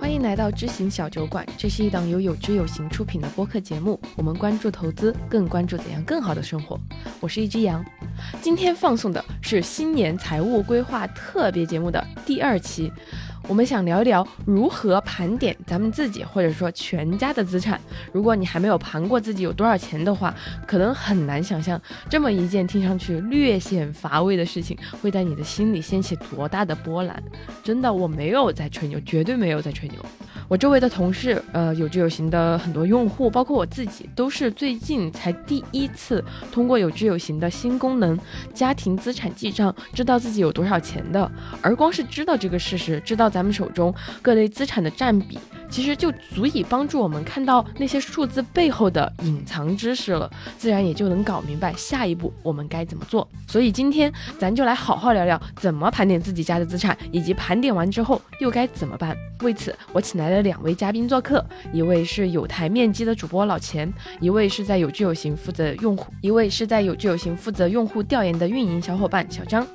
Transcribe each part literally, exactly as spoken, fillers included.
欢迎来到知行小酒馆，这是一档由有知有行出品的播客节目，我们关注投资，更关注怎样更好的生活。我是一只羊，今天放送的是新年财务规划特别节目的第二期，我们想聊一聊如何盘点咱们自己或者说全家的资产。如果你还没有盘过自己有多少钱的话，可能很难想象这么一件听上去略显乏味的事情会在你的心里掀起多大的波澜。真的，我没有在吹牛，绝对没有在吹牛。我周围的同事，呃，有知有行的很多用户，包括我自己，都是最近才第一次通过有知有行的新功能家庭资产记账知道自己有多少钱的。而光是知道这个事实，知道咱们手中各类资产的占比，其实就足以帮助我们看到那些数字背后的隐藏知识了，自然也就能搞明白下一步我们该怎么做。所以今天咱就来好好聊聊怎么盘点自己家的资产，以及盘点完之后又该怎么办。为此我请来了两位嘉宾做客，一位是有台面基的主播老钱，一位是在有知有行负责用户一位是在有知有行负责用户调研的运营小伙伴小张。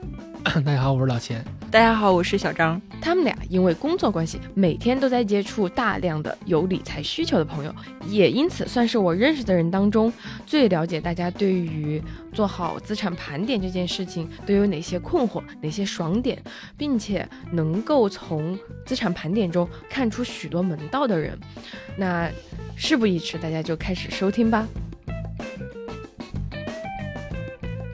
大家好，我是老钱。大家好，我是小张。他们俩因为工作关系，每天都在接触大量的有理财需求的朋友，也因此算是我认识的人当中最了解大家对于做好资产盘点这件事情都有哪些困惑，哪些爽点，并且能够从资产盘点中看出许多门道的人。那事不宜迟，大家就开始收听吧。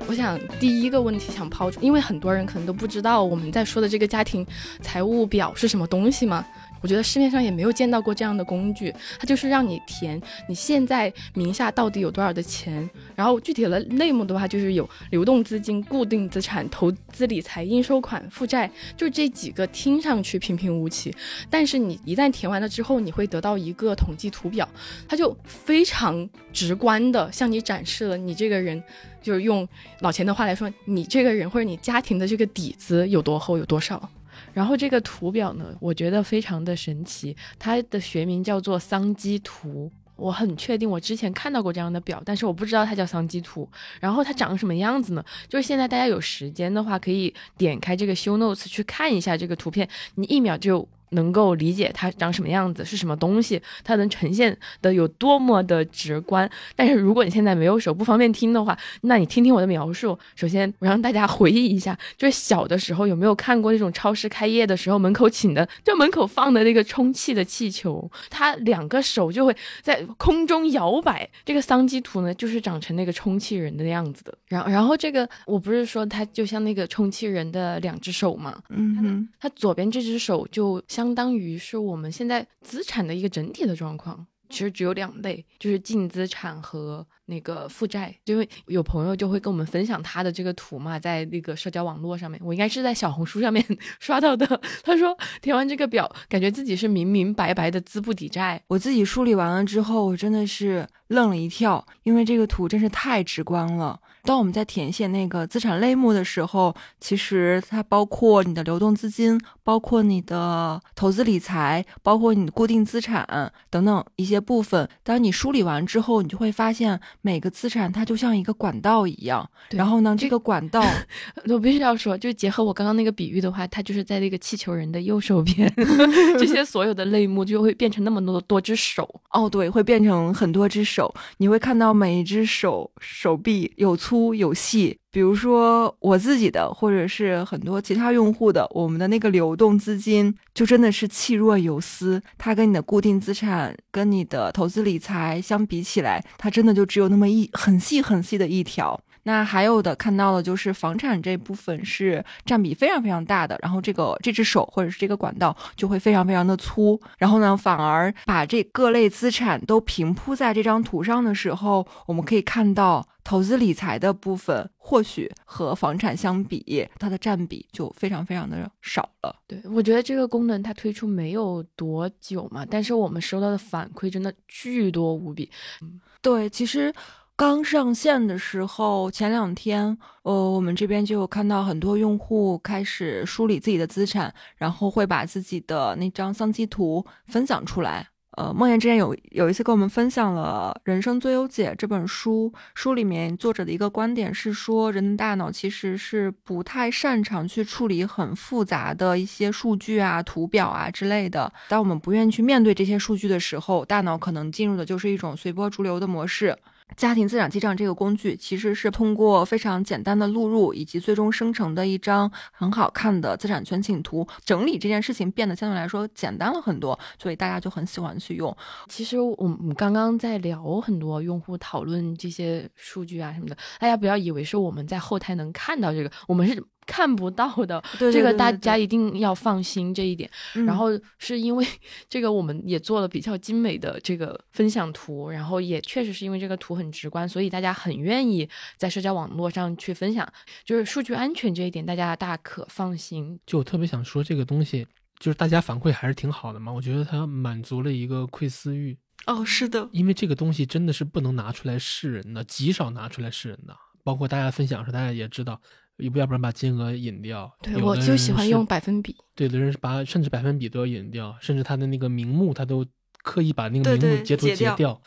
我想第一个问题想抛出，因为很多人可能都不知道我们在说的这个家庭财务表是什么东西嘛。我觉得市面上也没有见到过这样的工具，它就是让你填你现在名下到底有多少的钱，然后具体的类目的话就是有流动资金、固定资产、投资理财、应收款、负债，就这几个听上去平平无奇，但是你一旦填完了之后，你会得到一个统计图表，它就非常直观的向你展示了你这个人，就是用老钱的话来说，你这个人或者你家庭的这个底子有多厚，有多少。然后这个图表呢，我觉得非常的神奇，它的学名叫做桑基图。我很确定我之前看到过这样的表，但是我不知道它叫桑基图。然后它长什么样子呢？就是现在大家有时间的话，可以点开这个 show notes 去看一下这个图片，你一秒就能够理解它长什么样子，是什么东西，它能呈现的有多么的直观。但是如果你现在没有手不方便听的话，那你听听我的描述。首先我让大家回忆一下，就是小的时候有没有看过那种超市开业的时候门口请的，就门口放的那个充气的气球，它两个手就会在空中摇摆。这个桑基图呢，就是长成那个充气人的样子的。然后然后这个我不是说它就像那个充气人的两只手嘛，嗯哼，它左边这只手就像相当于是我们现在资产的一个整体的状况，其实只有两类，就是净资产和那个负债。因为有朋友就会跟我们分享他的这个图嘛，在那个社交网络上面，我应该是在小红书上面刷到的。他说填完这个表，感觉自己是明明白白的资不抵债。我自己梳理完了之后，我真的是愣了一跳，因为这个图真是太直观了。当我们在填写那个资产类目的时候，其实它包括你的流动资金，包括你的投资理财，包括你的固定资产等等一些部分。当你梳理完之后，你就会发现每个资产它就像一个管道一样。然后呢，这个管道我必须要说，就结合我刚刚那个比喻的话，它就是在那个气球人的右手边这些所有的类目就会变成那么多多只手。哦，对，会变成很多只手。你会看到每一只手手臂有粗粗有细，比如说我自己的，或者是很多其他用户的，我们的那个流动资金就真的是气若游丝。它跟你的固定资产、跟你的投资理财相比起来，它真的就只有那么一很细很细的一条。那还有的看到的就是房产这部分是占比非常非常大的，然后这个这只手或者是这个管道就会非常非常的粗。然后呢，反而把这各类资产都平铺在这张图上的时候，我们可以看到投资理财的部分或许和房产相比，它的占比就非常非常的少了。对，我觉得这个功能它推出没有多久嘛，但是我们收到的反馈真的巨多无比。嗯、对，其实刚上线的时候，前两天呃，我们这边就有看到很多用户开始梳理自己的资产，然后会把自己的那张桑基图分享出来。呃，孟岩之前有有一次跟我们分享了《人生最优解》这本书，书里面作者的一个观点是说，人的大脑其实是不太擅长去处理很复杂的一些数据啊、图表啊之类的。当我们不愿意去面对这些数据的时候，大脑可能进入的就是一种随波逐流的模式。家庭资产记账这个工具其实是通过非常简单的录入以及最终生成的一张很好看的资产全景图，整理这件事情变得相对来说简单了很多，所以大家就很喜欢去用。其实我们刚刚在聊很多用户讨论这些数据啊什么的，大家不要以为是我们在后台能看到这个，我们是看不到的，对对对对对，这个大家一定要放心这一点、嗯、然后是因为这个我们也做了比较精美的这个分享图，然后也确实是因为这个图很直观，所以大家很愿意在社交网络上去分享，就是数据安全这一点大家大可放心。就我特别想说这个东西就是大家反馈还是挺好的嘛，我觉得它满足了一个窥私欲。哦，是的，因为这个东西真的是不能拿出来示人的，极少拿出来示人的，包括大家分享的时候大家也知道，要不然把金额隐掉。对，我就喜欢用百分比。对的，人是把甚至百分比都要隐掉，甚至他的那个名目他都刻意把那个名目截图截 掉, 对, 对, 截掉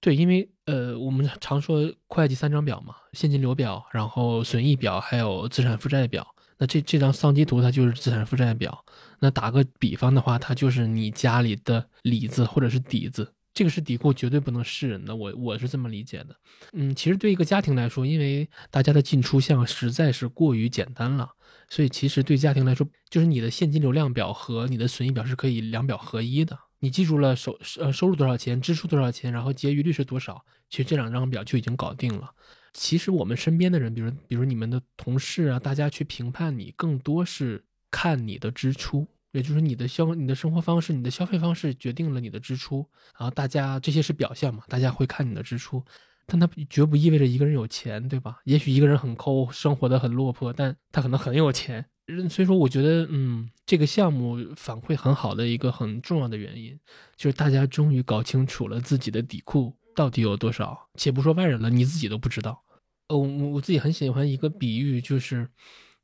对，因为呃，我们常说会计三张表嘛，现金流表，然后损益表，还有资产负债表。那这这张丧鸡图它就是资产负债表，那打个比方的话，它就是你家里的里子或者是底子，这个是底裤，绝对不能示人的，我我是这么理解的。嗯，其实对一个家庭来说，因为大家的进出项实在是过于简单了，所以其实对家庭来说，就是你的现金流量表和你的损益表是可以两表合一的。你记住了收呃收入多少钱，支出多少钱，然后结余率是多少，其实这两张表就已经搞定了。其实我们身边的人，比如比如你们的同事啊，大家去评判你，更多是看你的支出。也就是你的消、你的生活方式、你的消费方式决定了你的支出，然后大家这些是表象嘛，大家会看你的支出，但它绝不意味着一个人有钱，对吧？也许一个人很抠，生活的很落魄，但他可能很有钱。所以说，我觉得，嗯，这个项目反馈很好的一个很重要的原因，就是大家终于搞清楚了自己的底裤到底有多少，且不说外人了，你自己都不知道。呃、哦，我我自己很喜欢一个比喻，就是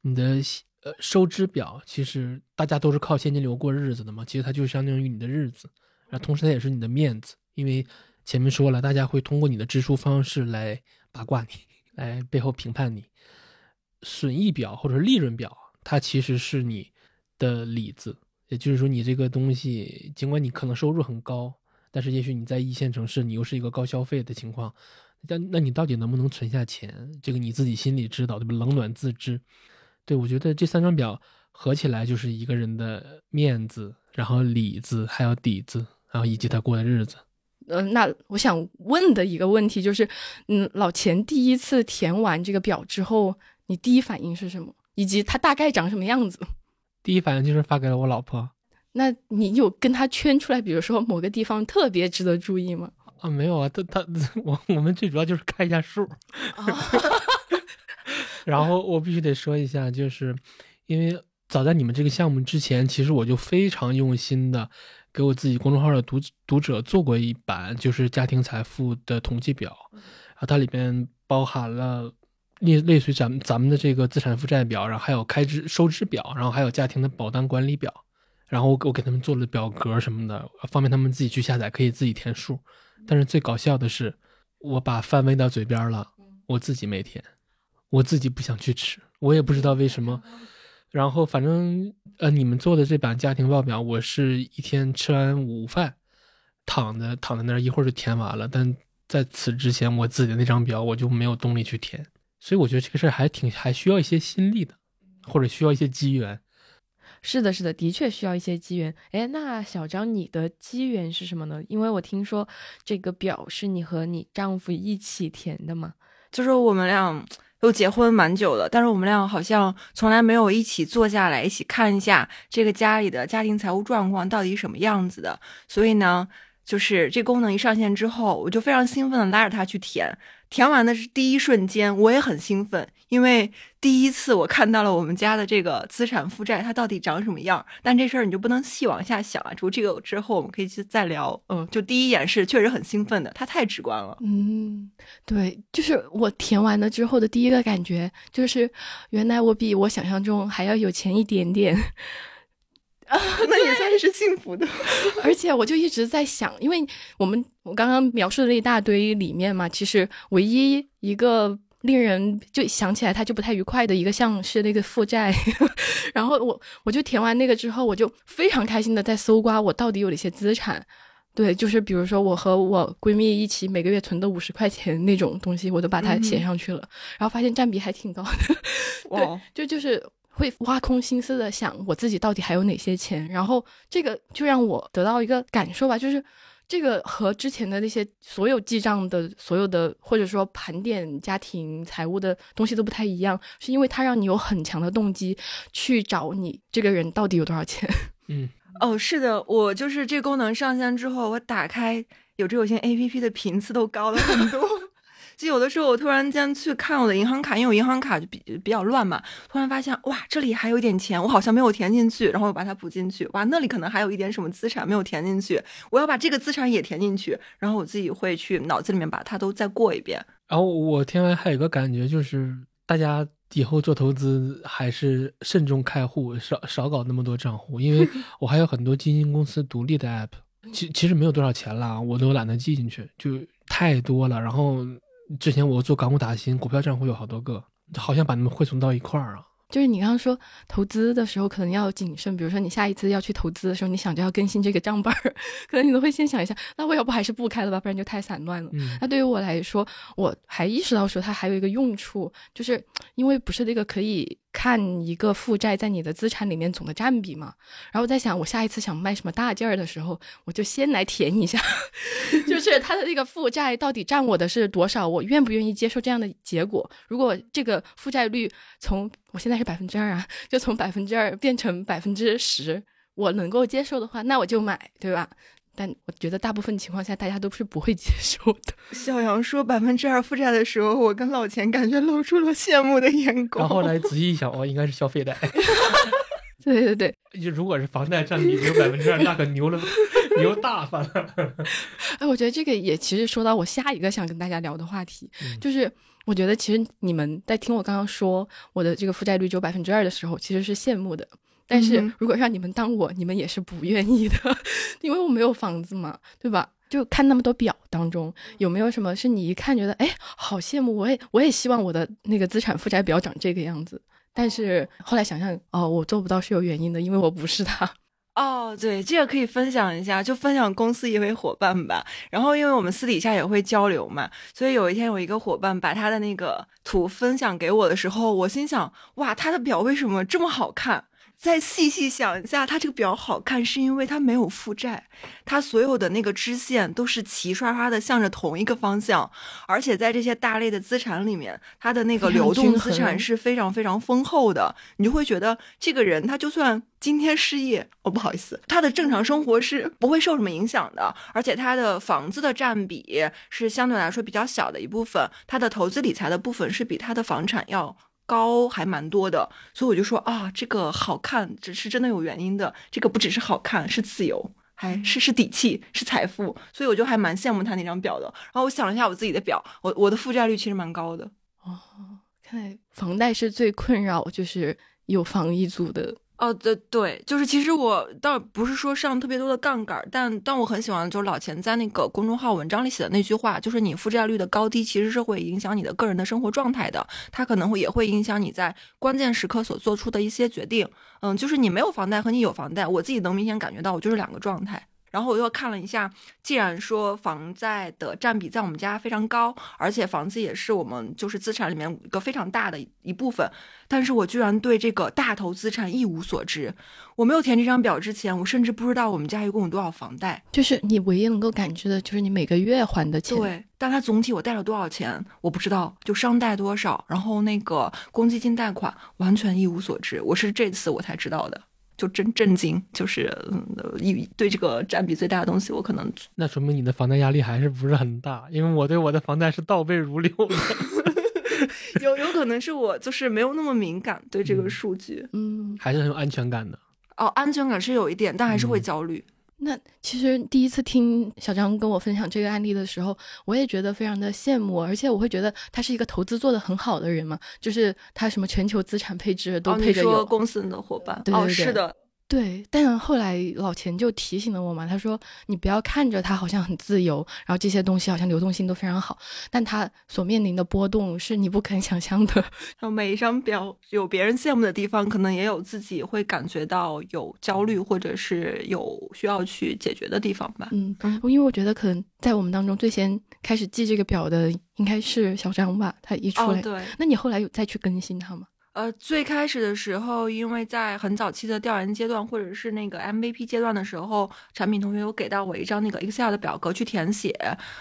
你的。呃，收支表其实大家都是靠现金流过日子的嘛，其实它就相当于你的日子，然后同时它也是你的面子，因为前面说了，大家会通过你的支出方式来八卦你，来背后评判你。损益表或者利润表，它其实是你的里子，也就是说你这个东西，尽管你可能收入很高，但是也许你在一线城市，你又是一个高消费的情况，但那你到底能不能存下钱，这个你自己心里知道，对吧？冷暖自知。对，我觉得这三张表合起来就是一个人的面子，然后里子，还有底子，然后以及他过的日子。嗯、呃，那我想问的一个问题就是，嗯，老钱第一次填完这个表之后，你第一反应是什么？以及他大概长什么样子？第一反应就是发给了我老婆。那你有跟他圈出来，比如说某个地方特别值得注意吗？啊，没有啊，他他我我们最主要就是看一下数。哦然后我必须得说一下，就是因为早在你们这个项目之前，其实我就非常用心的给我自己公众号的读读者做过一版就是家庭财富的统计表，然后它里边包含了类类似于咱们咱们的这个资产负债表，然后还有开支收支表，然后还有家庭的保单管理表，然后我我给他们做了表格什么的，方便他们自己去下载，可以自己填数。但是最搞笑的是，我把饭喂到嘴边了，我自己没填。我自己不想去吃，我也不知道为什么。然后反正呃，你们做的这版家庭报表，我是一天吃完午饭，躺在躺在那儿一会儿就填完了。但在此之前，我自己的那张表我就没有动力去填，所以我觉得这个事儿还挺还需要一些心力的，或者需要一些机缘。是的，是的，的确需要一些机缘。哎，那小张，你的机缘是什么呢？因为我听说这个表是你和你丈夫一起填的嘛，就是我们俩。都结婚蛮久了，但是我们俩好像从来没有一起坐下来一起看一下这个家里的家庭财务状况到底是什么样子的。所以呢，就是这功能一上线之后，我就非常兴奋的拉着他去填。填完的是第一瞬间，我也很兴奋，因为第一次我看到了我们家的这个资产负债它到底长什么样。但这事儿你就不能细往下想啊，除这个之后我们可以去再聊。嗯，就第一眼是确实很兴奋的，它太直观了。嗯，对，就是我填完了之后的第一个感觉就是，原来我比我想象中还要有钱一点点。那也算是幸福的。而且我就一直在想，因为我们我刚刚描述的那一大堆里面嘛，其实唯一一个令人就想起来他就不太愉快的一个项是那个负债。然后我我就填完那个之后，我就非常开心的在搜刮我到底有哪些资产。对，就是比如说我和我闺蜜一起每个月存的五十块钱那种东西，我都把它写上去了，嗯、然后发现占比还挺高的。对，就就是会挖空心思的想我自己到底还有哪些钱，然后这个就让我得到一个感受吧，就是这个和之前的那些所有记账的、所有的或者说盘点家庭财务的东西都不太一样，是因为它让你有很强的动机去找你这个人到底有多少钱。嗯。哦，是的，我就是这功能上线之后，我打开有这有线 A P P 的频次都高了很多。就有的时候我突然间去看我的银行卡，因为我银行卡就比比较乱嘛，突然发现哇，这里还有一点钱，我好像没有填进去，然后我把它补进去，哇，那里可能还有一点什么资产没有填进去，我要把这个资产也填进去，然后我自己会去脑子里面把它都再过一遍。然后我填完还有一个感觉就是，大家以后做投资还是慎重开户，少少搞那么多账户，因为我还有很多基金公司独立的 app， 其其实没有多少钱啦，我都懒得记进去，就太多了。然后之前我做港股打新，股票账户有好多个，好像把它们汇总到一块儿啊。就是你刚刚说投资的时候可能要谨慎，比如说你下一次要去投资的时候，你想着要更新这个账本，可能你都会先想一下，那我要不还是不开了吧，不然就太散乱了、嗯、那对于我来说，我还意识到说它还有一个用处，就是因为不是那个可以看一个负债在你的资产里面总的占比嘛，然后我在想我下一次想卖什么大件儿的时候，我就先来填一下就是它的那个负债到底占我的是多少，我愿不愿意接受这样的结果。如果这个负债率从我现在是百分之二啊，就从百分之二变成百分之十，我能够接受的话，那我就买，对吧？但我觉得大部分情况下大家都是不会接受的。小杨说百分之二负债的时候，我跟老钱感觉露出了羡慕的眼光，然后来仔细一想，哦，应该是消费贷。对对对，就如果是房贷占比只有百分之二，那可牛了，牛大发了。哎，我觉得这个也其实说到我下一个想跟大家聊的话题，嗯、就是我觉得其实你们在听我刚刚说我的这个负债率只有百分之二的时候，其实是羡慕的。但是如果让你们当我，你们也是不愿意的，因为我没有房子嘛，对吧？就看那么多表当中，有没有什么是你一看觉得，哎，好羡慕，我也我也希望我的那个资产负债表长这个样子。但是后来想想，哦，我做不到是有原因的，因为我不是他。哦，对，这个可以分享一下，就分享公司一位伙伴吧。然后因为我们私底下也会交流嘛，所以有一天有一个伙伴把他的那个图分享给我的时候，我心想，哇，他的表为什么这么好看？再细细想一下，他这个表好看是因为他没有负债，他所有的那个支线都是齐刷刷的向着同一个方向，而且在这些大类的资产里面，他的那个流动资产是非常非常丰厚的，你就会觉得这个人他就算今天失业，哦，不好意思，他的正常生活是不会受什么影响的，而且他的房子的占比是相对来说比较小的一部分，他的投资理财的部分是比他的房产要高还蛮多的，所以我就说啊，这个好看只是真的有原因的，这个不只是好看，是自由，还是是底气，是财富，所以我就还蛮羡慕他那张表的。然后我想了一下我自己的表，我我的负债率其实蛮高的。哦，看来房贷是最困扰就是有房一族的。哦，对对，就是其实我倒不是说上特别多的杠杆，但但我很喜欢就是老钱在那个公众号文章里写的那句话，就是你负债率的高低其实是会影响你的个人的生活状态的，它可能会也会影响你在关键时刻所做出的一些决定。嗯，就是你没有房贷和你有房贷，我自己能明显感觉到我就是两个状态。然后我又看了一下，既然说房贷的占比在我们家非常高，而且房子也是我们就是资产里面一个非常大的一部分，但是我居然对这个大头资产一无所知。我没有填这张表之前，我甚至不知道我们家一共有多少房贷，就是你唯一能够感知的就是你每个月还的钱。对，但它总体我贷了多少钱我不知道，就商贷多少，然后那个公积金贷款完全一无所知，我是这次我才知道的，就真震惊，就是、嗯、对这个占比最大的东西，我可能那说明你的房贷压力还是不是很大，因为我对我的房贷是倒背如流的。有有可能是我就是没有那么敏感对这个数据，嗯，还是很有安全感的。哦，安全感是有一点，但还是会焦虑。嗯，那其实第一次听小张跟我分享这个案例的时候，我也觉得非常的羡慕，而且我会觉得他是一个投资做得很好的人嘛，就是他什么全球资产配置都配着有。哦，你说公司的伙伴。对对对，哦，是的。对，但后来老钱就提醒了我嘛，他说你不要看着他好像很自由，然后这些东西好像流动性都非常好，但他所面临的波动是你不肯想象的。然后每一张表有别人羡慕的地方，可能也有自己会感觉到有焦虑或者是有需要去解决的地方吧。嗯，因为我觉得可能在我们当中最先开始记这个表的应该是小张吧，他一出来。哦，对。那你后来有再去更新他吗？呃，最开始的时候，因为在很早期的调研阶段，或者是那个 M V P 阶段的时候，产品同学有给到我一张那个 Excel 的表格去填写，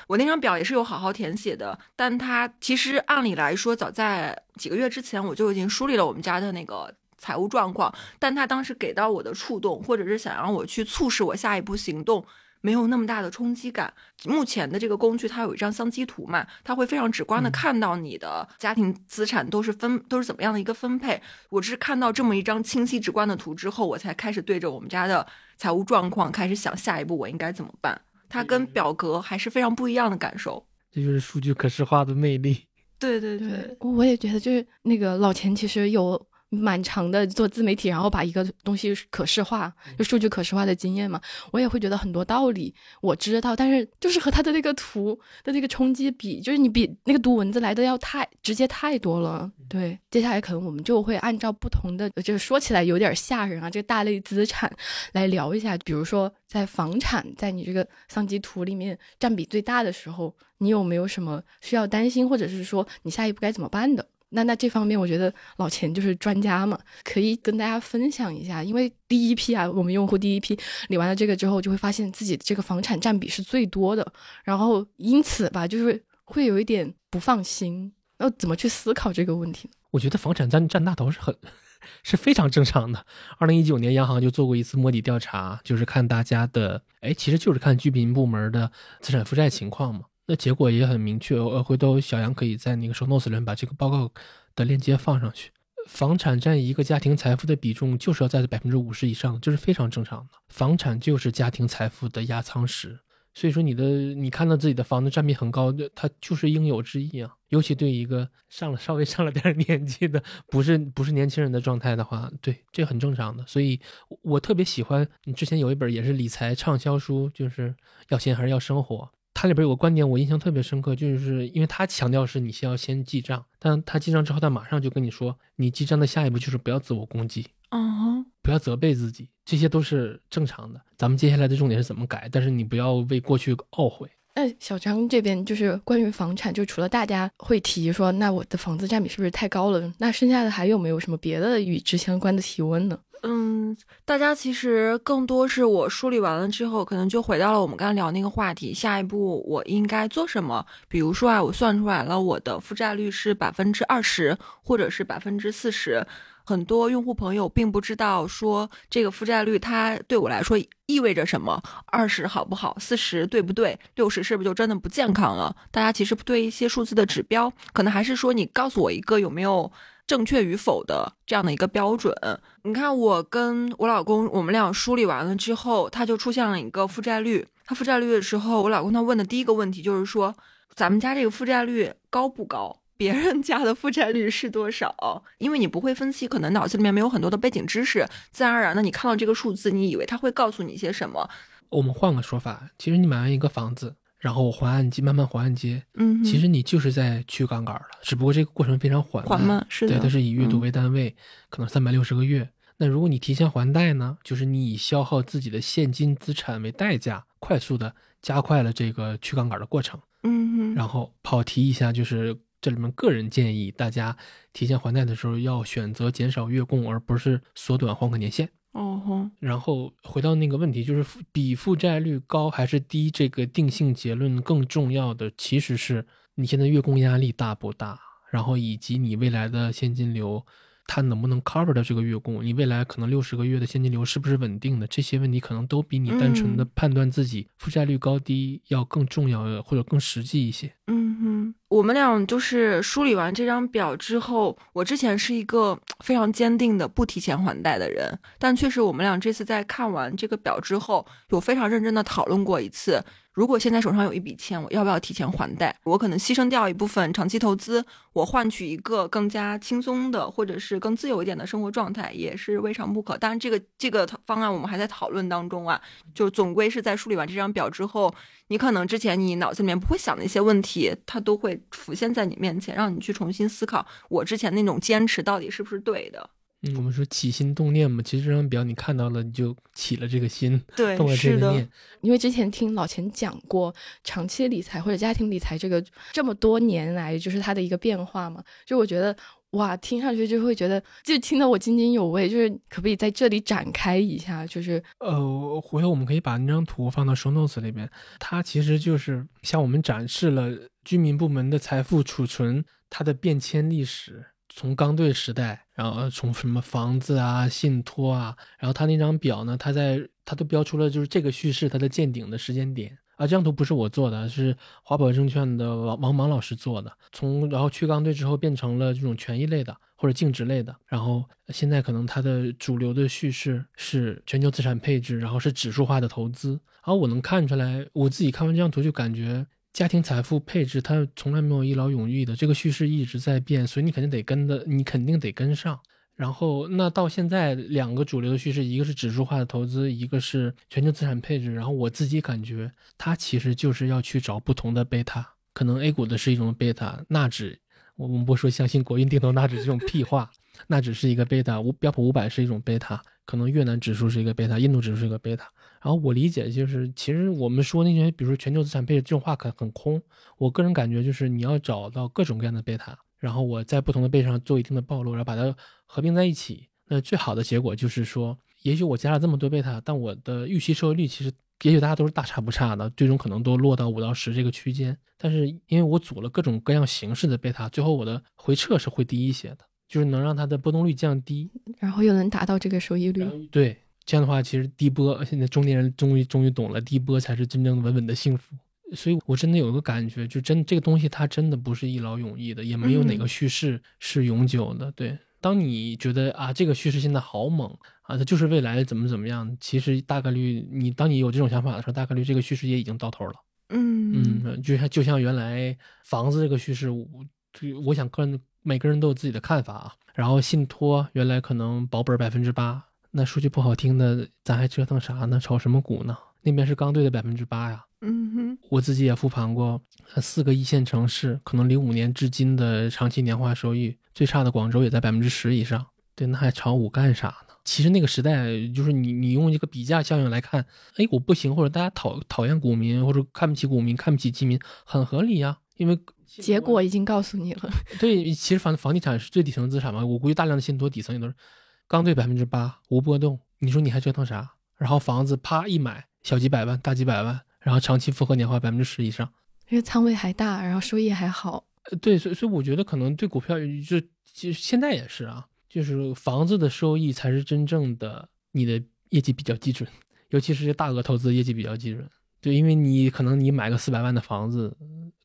我那张表也是有好好填写的，但它其实按理来说，早在几个月之前我就已经梳理了我们家的那个财务状况，但它当时给到我的触动，或者是想让我去促使我下一步行动，没有那么大的冲击感。目前的这个工具它有一张相机图嘛，它会非常直观的看到你的家庭资产都是分都是怎么样的一个分配。我只是看到这么一张清晰直观的图之后，我才开始对着我们家的财务状况开始想下一步我应该怎么办。它跟表格还是非常不一样的感受，这就是数据可视化的魅力。对对 对, 对，我也觉得就是那个老钱其实有蛮长的做自媒体，然后把一个东西可视化，就数据可视化的经验嘛，我也会觉得很多道理我知道，但是就是和他的那个图的那个冲击比，就是你比那个读文字来的要太直接太多了。对，接下来可能我们就会按照不同的，就是说起来有点吓人啊，这个大类资产来聊一下，比如说在房产，在你这个相机图里面占比最大的时候，你有没有什么需要担心，或者是说你下一步该怎么办的？那那这方面我觉得老钱就是专家嘛，可以跟大家分享一下。因为第一批啊，我们用户第一批理完了这个之后，就会发现自己这个房产占比是最多的，然后因此吧，就是会有一点不放心。那怎么去思考这个问题呢？我觉得房产占占大头是很是非常正常的。二零一九年央行就做过一次摸底调查，就是看大家的，哎，其实就是看居民部门的资产负债情况嘛。那结果也很明确，回头小杨可以在那个show notes里把这个报告的链接放上去。房产占一个家庭财富的比重就是要在 百分之五十 以上，这是非常正常的。房产就是家庭财富的压舱石，所以说你的你看到自己的房子占比很高，它就是应有之意啊。尤其对一个上了稍微上了点年纪的不是不是年轻人的状态的话，对，这很正常的。所以我特别喜欢之前有一本也是理财畅销书，就是要钱还是要生活。它里边有个观点我印象特别深刻，就是因为它强调是你先要先记账，但它记账之后它马上就跟你说，你记账的下一步就是不要自我攻击，嗯，不要责备自己，这些都是正常的。咱们接下来的重点是怎么改，但是你不要为过去懊悔。那小张这边就是关于房产，就除了大家会提说那我的房子占比是不是太高了，那剩下的还有没有什么别的与之相关的提问呢？嗯，大家其实更多是我梳理完了之后，可能就回到了我们刚才聊那个话题，下一步我应该做什么。比如说啊，我算出来了我的负债率是 百分之二十 或者是 百分之四十， 很多用户朋友并不知道说这个负债率它对我来说意味着什么， 二十 好不好， 四十 对不对， 六十 是不是就真的不健康了。大家其实对一些数字的指标，可能还是说你告诉我一个有没有正确与否的这样的一个标准。你看我跟我老公我们俩梳理完了之后，他就出现了一个负债率，他负债率的时候，我老公他问的第一个问题就是说，咱们家这个负债率高不高，别人家的负债率是多少。因为你不会分析，可能脑子里面没有很多的背景知识，自然而然的你看到这个数字，你以为他会告诉你些什么。我们换个说法，其实你买完一个房子，然后还按揭，慢慢还按揭，嗯，其实你就是在去杠杆了，只不过这个过程非常缓慢，缓慢，是的，对，它是以月度为单位，嗯，可能三百六十个月。那如果你提前还贷呢，就是你以消耗自己的现金资产为代价，快速的加快了这个去杠杆的过程。嗯，然后跑题一下，就是这里面个人建议大家提前还贷的时候要选择减少月供，而不是缩短还款年限。哦，然后回到那个问题，就是比负债率高还是低这个定性结论更重要的其实是你现在月供压力大不大，然后以及你未来的现金流它能不能 cover 到这个月供，你未来可能六十个月的现金流是不是稳定的，这些问题可能都比你单纯的判断自己负债率高低要更重要或者更实际一些。嗯哼，我们俩就是梳理完这张表之后，我之前是一个非常坚定的不提前还贷的人，但确实我们俩这次在看完这个表之后有非常认真的讨论过一次，如果现在手上有一笔钱，我要不要提前还贷？我可能牺牲掉一部分长期投资，我换取一个更加轻松的或者是更自由一点的生活状态，也是未尝不可。当然这个这个方案我们还在讨论当中啊，就总归是在梳理完这张表之后，你可能之前你脑子里面不会想的一些问题，它都会浮现在你面前，让你去重新思考我之前那种坚持到底是不是对的。嗯，我们说起心动念嘛，其实这张表你看到了，你就起了这个心，对，动了这个念。因为之前听老钱讲过长期理财或者家庭理财这个这么多年来就是它的一个变化嘛，就我觉得哇，听上去就会觉得就听得我津津有味，就是可不可以在这里展开一下？就是呃，回头我们可以把那张图放到 show notes 里边，它其实就是向我们展示了居民部门的财富储存它的变迁历史。从刚兑时代，然后从什么房子啊、信托啊，然后他那张表呢，他在他都标出了就是这个叙事它的见顶的时间点啊。这张图不是我做的，是华宝证券的王王莽老师做的。从然后去刚兑之后变成了这种权益类的或者净值类的，然后现在可能它的主流的叙事是全球资产配置，然后是指数化的投资。然后我能看出来，我自己看完这张图就感觉。家庭财富配置它从来没有一劳永逸的，这个叙事一直在变，所以你肯定得跟的你肯定得跟上。然后那到现在两个主流的叙事，一个是指数化的投资，一个是全球资产配置，然后我自己感觉它其实就是要去找不同的贝塔，可能 A 股的是一种贝塔，纳指我们不说相信国运定投纳指这种屁话纳指是一个贝塔，标普五百是一种贝塔，可能越南指数是一个贝塔，印度指数是一个贝塔。然后我理解就是，其实我们说那些，比如说全球资产配置这种话很很空。我个人感觉就是，你要找到各种各样的贝塔，然后我在不同的贝塔上做一定的暴露，然后把它合并在一起。那最好的结果就是说，也许我加了这么多贝塔，但我的预期收益率其实也许大家都是大差不差的，最终可能都落到五到十这个区间。但是因为我组了各种各样形式的贝塔，最后我的回撤是会低一些的。就是能让它的波动率降低，然后又能达到这个收益率。对，这样的话其实低波，现在中年人终于终于懂了，低波才是真正稳稳的幸福。所以我真的有一个感觉，就真这个东西它真的不是一劳永逸的，也没有哪个叙事是永久的。嗯、对，当你觉得啊这个叙事现在好猛啊，它就是未来怎么怎么样，其实大概率你当你有这种想法的时候，大概率这个叙事也已经到头了。嗯嗯，就像就像原来房子这个叙事，我我想个人。每个人都有自己的看法啊，然后信托原来可能保本 百分之八， 那说句不好听的，咱还折腾啥呢？炒什么股呢？那边是刚兑的 百分之八 呀。嗯哼，我自己也复盘过四个一线城市，可能零五年至今的长期年化收益最差的广州也在 百分之十 以上。对，那还炒股干啥呢？其实那个时代就是你你用一个比价效应来看，哎，我不行，或者大家讨讨厌股民，或者看不起股民，看不起基民，很合理呀，因为结果已经告诉你了。对，其实房房地产是最底层资产嘛，我估计大量的信托底层也都是刚兑 百分之八 无波动，你说你还折腾啥？然后房子啪一买小几百万大几百万，然后长期复合年化 百分之十 以上，因为仓位还大，然后收益还好。对，所以所以我觉得可能对股票就其实现在也是啊，就是房子的收益才是真正的你的业绩比较基准，尤其是大额投资业绩比较基准。对，因为你可能你买个四百万的房子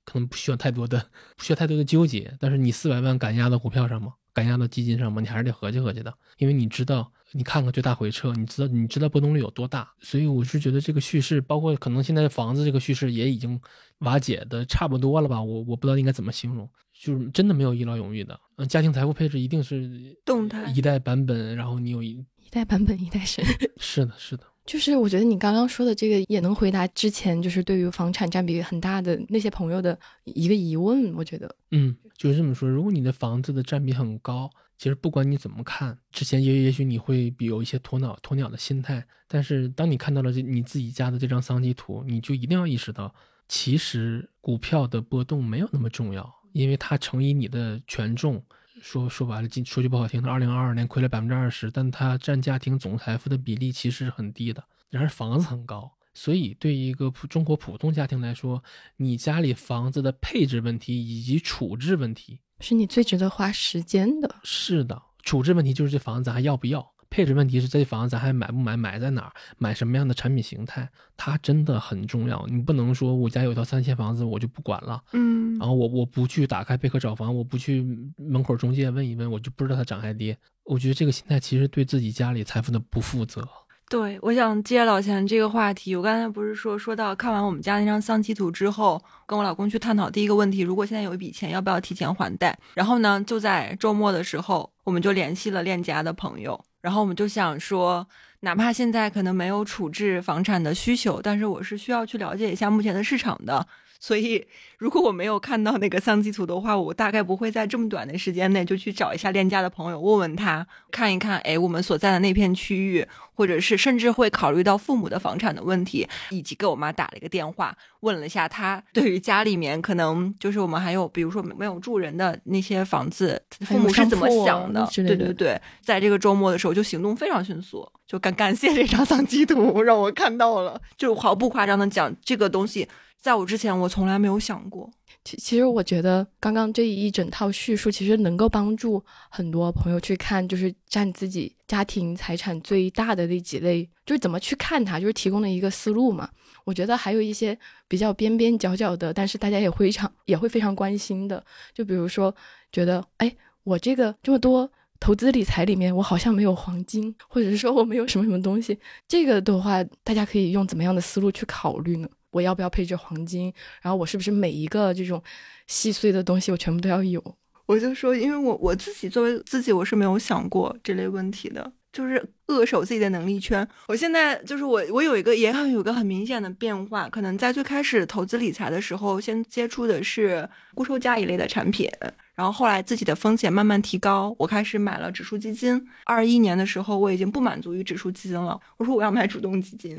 可能不需要太多的不需要太多的纠结，但是你四百万敢压到股票上吗？敢压到基金上吗？你还是得合计合计的，因为你知道你看看最大回撤，你知道你知道波动率有多大。所以我是觉得这个叙事，包括可能现在房子这个叙事也已经瓦解的差不多了吧，我我不知道应该怎么形容，就是真的没有一劳永逸的。嗯，家庭财富配置一定是动态一代版本，然后你有一一代版本一代神。是的，是的。就是我觉得你刚刚说的这个也能回答之前就是对于房产占比很大的那些朋友的一个疑问，我觉得。嗯，就是这么说，如果你的房子的占比很高，其实不管你怎么看，之前也也许你会有一些鸵鸟鸵鸟的心态，但是当你看到了你自己家的这张桑基图，你就一定要意识到，其实股票的波动没有那么重要，因为它乘以你的权重。说说白了，说句不好听的，二零二二年亏了 百分之二十， 但它占家庭总财富的比例其实很低的，然而房子很高。所以对于一个中国普通家庭来说，你家里房子的配置问题以及处置问题是你最值得花时间的。是的，处置问题就是这房子咱还要不要，配置问题是这房子咱还买不买，买在哪儿，买什么样的产品形态，它真的很重要。你不能说我家有条三线房子我就不管了，嗯，然后我我不去打开贝壳找房，我不去门口中介问一问，我就不知道它涨还跌。我觉得这个心态其实对自己家里财富的不负责。对，我想接老钱这个话题。我刚才不是说说到看完我们家那张丧期图之后，跟我老公去探讨第一个问题，如果现在有一笔钱要不要提前还贷。然后呢，就在周末的时候我们就联系了链家的朋友，然后我们就想说哪怕现在可能没有处置房产的需求，但是我是需要去了解一下目前的市场的，所以如果我没有看到那个丧期图的话，我大概不会在这么短的时间内就去找一下链家的朋友问问他，看一看诶我们所在的那片区域，或者是甚至会考虑到父母的房产的问题，以及给我妈打了一个电话问了一下她对于家里面可能就是我们还有比如说没有住人的那些房子父母是怎么想的。对对对，在这个周末的时候就行动非常迅速，就感感谢这张丧期图让我看到了，就毫不夸张的讲这个东西在我之前我从来没有想过。其实我觉得刚刚这一整套叙述其实能够帮助很多朋友去看，就是占自己家庭财产最大的那几类，就是怎么去看它，就是提供了一个思路嘛。我觉得还有一些比较边边角角的，但是大家也会常也会非常关心的，就比如说觉得哎，我这个这么多投资理财里面我好像没有黄金，或者是说我没有什么什么东西，这个的话大家可以用怎么样的思路去考虑呢？我要不要配置黄金？然后我是不是每一个这种细碎的东西我全部都要有？我就说因为我我自己作为自己我是没有想过这类问题的，就是扼守自己的能力圈。我现在就是我我有一个也很有一个很明显的变化，可能在最开始投资理财的时候先接触的是固收加一类的产品，然后后来自己的风险慢慢提高，我开始买了指数基金。二一年的时候我已经不满足于指数基金了，我说我要买主动基金。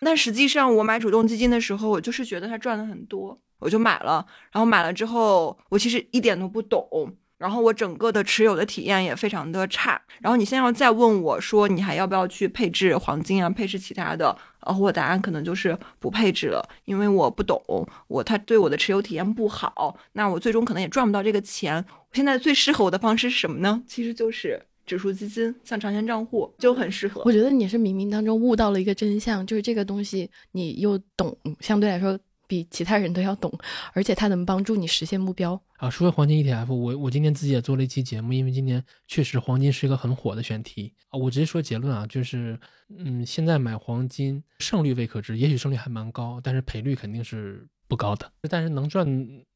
但实际上我买主动基金的时候我就是觉得它赚的很多我就买了，然后买了之后我其实一点都不懂，然后我整个的持有的体验也非常的差。然后你现在要再问我说你还要不要去配置黄金啊配置其他的，然后我答案可能就是不配置了，因为我不懂，我它对我的持有体验不好，那我最终可能也赚不到这个钱。我现在最适合我的方式是什么呢？其实就是指数基金，像长线账户就很适合。我觉得你是冥冥当中悟到了一个真相，就是这个东西你又懂，相对来说比其他人都要懂，而且它能帮助你实现目标啊。说到黄金 E T F， 我我今天自己也做了一期节目，因为今年确实黄金是一个很火的选题啊。我直接说结论啊，就是嗯，现在买黄金胜率未可知，也许胜率还蛮高，但是赔率肯定是不高的，但是能赚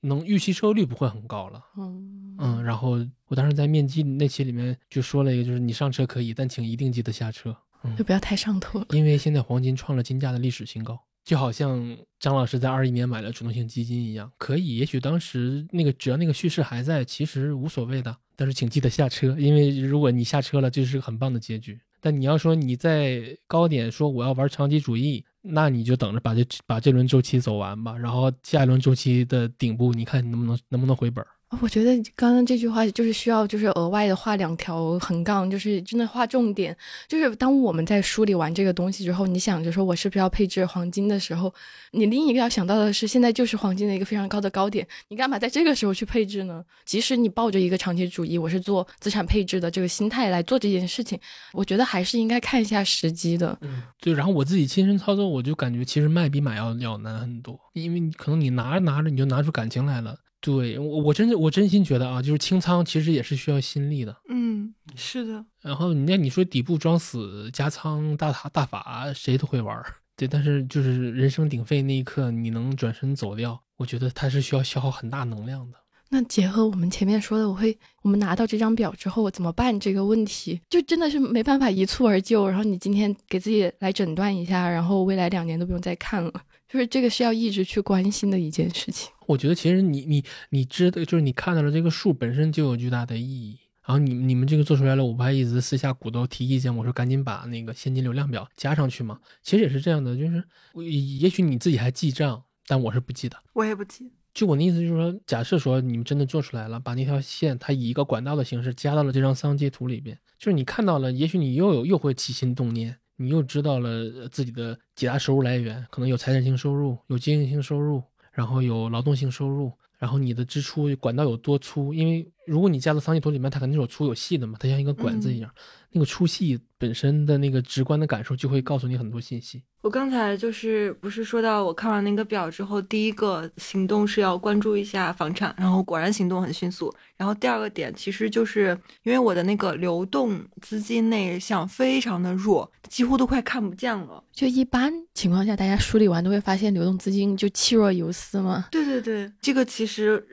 能预期收益率不会很高了。嗯嗯，然后我当时在面基那期里面就说了一个，就是你上车可以，但请一定记得下车，嗯、就不要太上头了，因为现在黄金创了金价的历史新高。就好像张老师在二一年买了主动性基金一样，可以，也许当时那个只要那个叙事还在，其实无所谓的，但是请记得下车，因为如果你下车了，这是个很棒的结局。但你要说你在高点说我要玩长期主义，那你就等着把这把这轮周期走完吧，然后下一轮周期的顶部，你看你能不能能不能回本。我觉得刚刚这句话就是需要就是额外的画两条横杠，就是真的画重点，就是当我们在梳理完这个东西之后，你想着说我是不是要配置黄金的时候，你另一个要想到的是现在就是黄金的一个非常高的高点，你干嘛在这个时候去配置呢？即使你抱着一个长期主义我是做资产配置的这个心态来做这件事情，我觉得还是应该看一下时机的。嗯，对，然后我自己亲身操作我就感觉其实卖比买要要难很多，因为你可能你拿着拿着你就拿出感情来了。对，我我真我真心觉得啊，就是清仓其实也是需要心力的。嗯，是的。然后你那你说底部装死加仓大大法谁都会玩，对，但是就是人声鼎沸那一刻你能转身走掉，我觉得它是需要消耗很大能量的。那结合我们前面说的，我会我们拿到这张表之后怎么办这个问题，就真的是没办法一蹴而就。然后你今天给自己来诊断一下，然后未来两年都不用再看了，就是这个是要一直去关心的一件事情。我觉得其实你你你知道，就是你看到了这个数本身就有巨大的意义。然后你你们这个做出来了，我不还一直私下鼓捣提意见，我说赶紧把那个现金流量表加上去嘛。其实也是这样的，就是也许你自己还记账，但我是不记的，我也不记。就我的意思就是说，假设说你们真的做出来了，把那条线它以一个管道的形式加到了这张丧期图里边，就是你看到了，也许你又有又会起心动念，你又知道了自己的几大收入来源，可能有财产性收入，有经营性收入，然后有劳动性收入，然后你的支出管道有多粗，因为如果你加到桑切图里面，它肯定有粗有细的嘛，它像一个管子一样、嗯、那个粗细本身的那个直观的感受就会告诉你很多信息。我刚才就是不是说到我看完那个表之后，第一个行动是要关注一下房产，然后果然行动很迅速。然后第二个点其实就是因为我的那个流动资金那项非常的弱，几乎都快看不见了。就一般情况下大家梳理完都会发现流动资金就气若游丝嘛。对对对，这个其实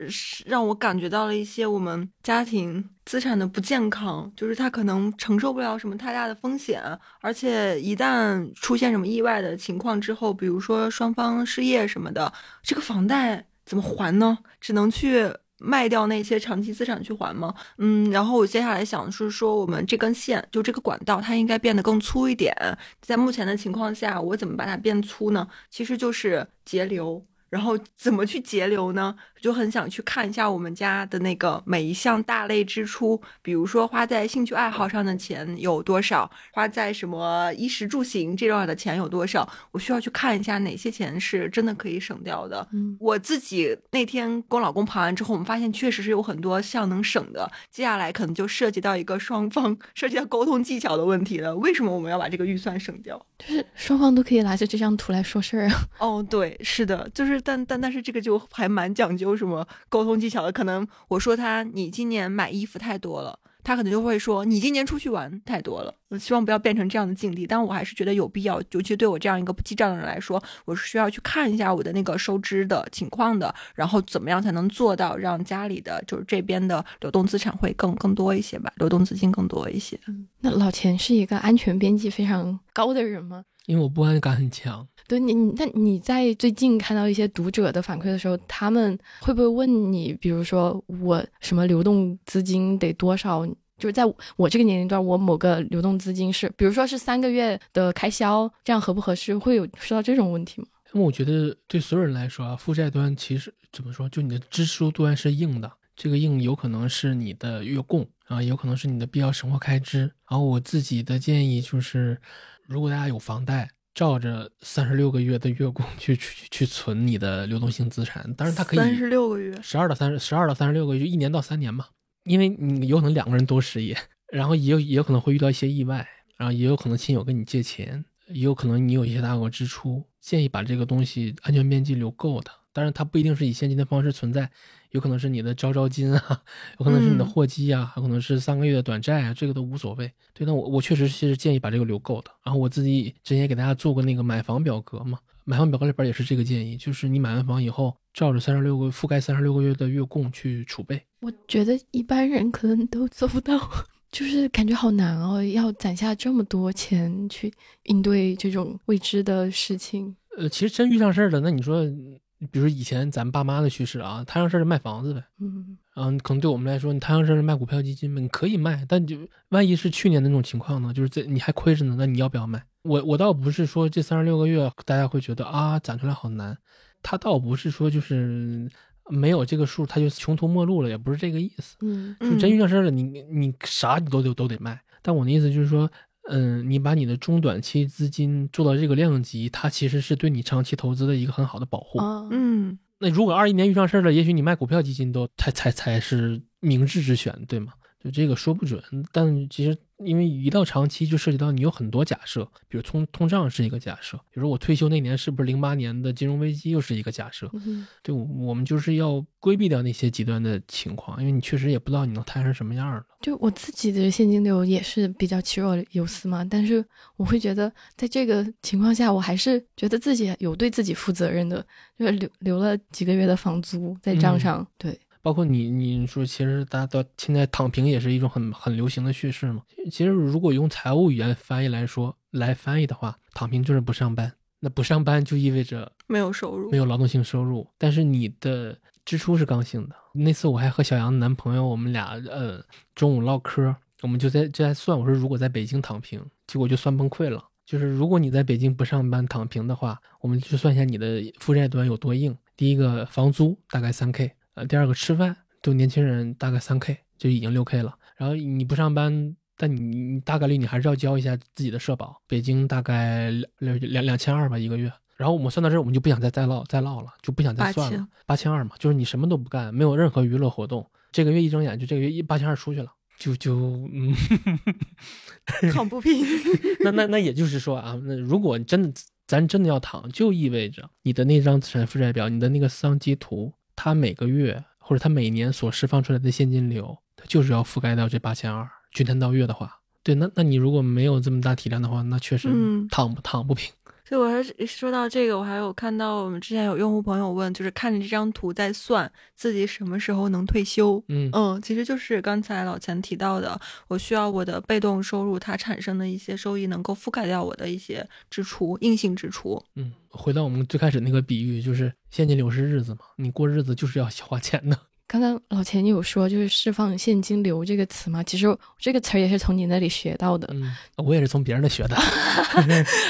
让我感觉到了一些我们家庭资产的不健康，就是它可能承受不了什么太大的风险，而且一旦出现什么意外的情况之后，比如说双方失业什么的，这个房贷怎么还呢？只能去卖掉那些长期资产去还吗？嗯，然后我接下来想是说，我们这根线就这个管道它应该变得更粗一点，在目前的情况下我怎么把它变粗呢？其实就是节流。然后怎么去节流呢？就很想去看一下我们家的那个每一项大类支出，比如说花在兴趣爱好上的钱有多少，花在什么衣食住行这种的钱有多少，我需要去看一下哪些钱是真的可以省掉的。嗯，我自己那天跟老公盘完之后，我们发现确实是有很多项能省的。接下来可能就涉及到一个双方涉及到沟通技巧的问题了，为什么我们要把这个预算省掉？就是双方都可以拿着这张图来说事儿啊。哦，对，是的，就是但但但是这个就还蛮讲究什么沟通技巧的。可能我说他你今年买衣服太多了，他可能就会说你今年出去玩太多了。我希望不要变成这样的境地，但我还是觉得有必要，尤其对我这样一个不记账的人来说，我是需要去看一下我的那个收支的情况的，然后怎么样才能做到让家里的就是这边的流动资产会更更多一些吧，流动资金更多一些。嗯，那老钱是一个安全边际非常高的人吗？因为我不安感很强。对，你那你在最近看到一些读者的反馈的时候，他们会不会问你，比如说我什么流动资金得多少，就是在我这个年龄段我某个流动资金是比如说是三个月的开销，这样合不合适？会有说到这种问题吗？因为我觉得对所有人来说啊，负债端其实怎么说，就你的支出端是硬的，这个硬有可能是你的月供啊，有可能是你的必要生活开支。然后我自己的建议就是，如果大家有房贷，照着三十六个月的月供去去去存你的流动性资产，当然它可以三十六个月，十二到三十，十二到三十六个月，就一年到三年嘛。因为你有可能两个人都失业，然后也有也有可能会遇到一些意外，然后也有可能亲友跟你借钱，也有可能你有一些大额支出，建议把这个东西安全边际留够的。当然它不一定是以现金的方式存在，有可能是你的招招金啊，有可能是你的货基啊，有可能是三个月的短债啊，这个都无所谓。对，那我我确实是建议把这个留够的。然后我自己之前给大家做过那个买房表格嘛，买房表格里边也是这个建议，就是你买完房以后照着三十六个覆盖三十六个月的月供去储备。我觉得一般人可能都做不到，就是感觉好难哦，要攒下这么多钱去应对这种未知的事情。呃，其实真遇上事儿的，那你说比如以前咱爸妈的趋势啊，摊上事儿卖房子呗，嗯，啊，可能对我们来说，你摊上事儿卖股票基金呗，你可以卖，但就万一是去年的那种情况呢，就是这你还亏着呢，那你要不要卖？我我倒不是说这三十六个月大家会觉得啊攒出来好难，他倒不是说就是没有这个数他就穷途末路了，也不是这个意思，嗯，就真遇上事儿了，你你啥你都得都得卖。但我的意思就是说，嗯，你把你的中短期资金做到这个量级，它其实是对你长期投资的一个很好的保护。嗯，那如果二一年遇上事了，也许你卖股票基金都才才才是明智之选，对吗？就这个说不准，但其实因为一到长期就涉及到你有很多假设，比如通通胀是一个假设，比如我退休那年是不是零八年的金融危机又是一个假设，嗯，对，我们就是要规避掉那些极端的情况，因为你确实也不知道你能摊成什么样了。就我自己的现金流也是比较气若游丝嘛，但是我会觉得在这个情况下，我还是觉得自己有对自己负责任的，就是留留了几个月的房租在账上，嗯，对。包括你你说其实大家到现在躺平也是一种很很流行的叙事嘛。其实如果用财务语言翻译来说来翻译的话，躺平就是不上班，那不上班就意味着没有收入，没有劳动性收入，但是你的支出是刚性的。那次我还和小杨的男朋友，我们俩呃中午唠嗑，我们就在就在算，我说如果在北京躺平，结果就算崩溃了。就是如果你在北京不上班躺平的话，我们就算一下你的负债端有多硬。第一个房租大概 三K，呃，第二个吃饭，对年轻人大概 三K 就已经 六K 了。然后你不上班，但你你大概率你还是要交一下自己的社保，北京大概两两两千二吧一个月。然后我们算到这儿，我们就不想再再唠再唠了，就不想再算了。八千二嘛，就是你什么都不干，没有任何娱乐活动，这个月一睁眼就这个月一八千二出去了，就就嗯，躺不平。那那那也就是说啊，那如果真的咱真的要躺，就意味着你的那张资产负债表，你的那个桑基图，它每个月或者它每年所释放出来的现金流，它就是要覆盖到这八千二，均摊到月的话。对，那那你如果没有这么大体量的话，那确实躺不、嗯、躺不平。所以我还说到这个，我还有看到我们之前有用户朋友问，就是看着这张图在算自己什么时候能退休。嗯嗯，其实就是刚才老钱提到的，我需要我的被动收入它产生的一些收益能够覆盖掉我的一些支出，硬性支出。嗯，回到我们最开始那个比喻，就是现金流是日子嘛，你过日子就是要花钱的。刚刚老钱你有说就是释放现金流这个词吗？其实这个词也是从你那里学到的。嗯，我也是从别人那学的。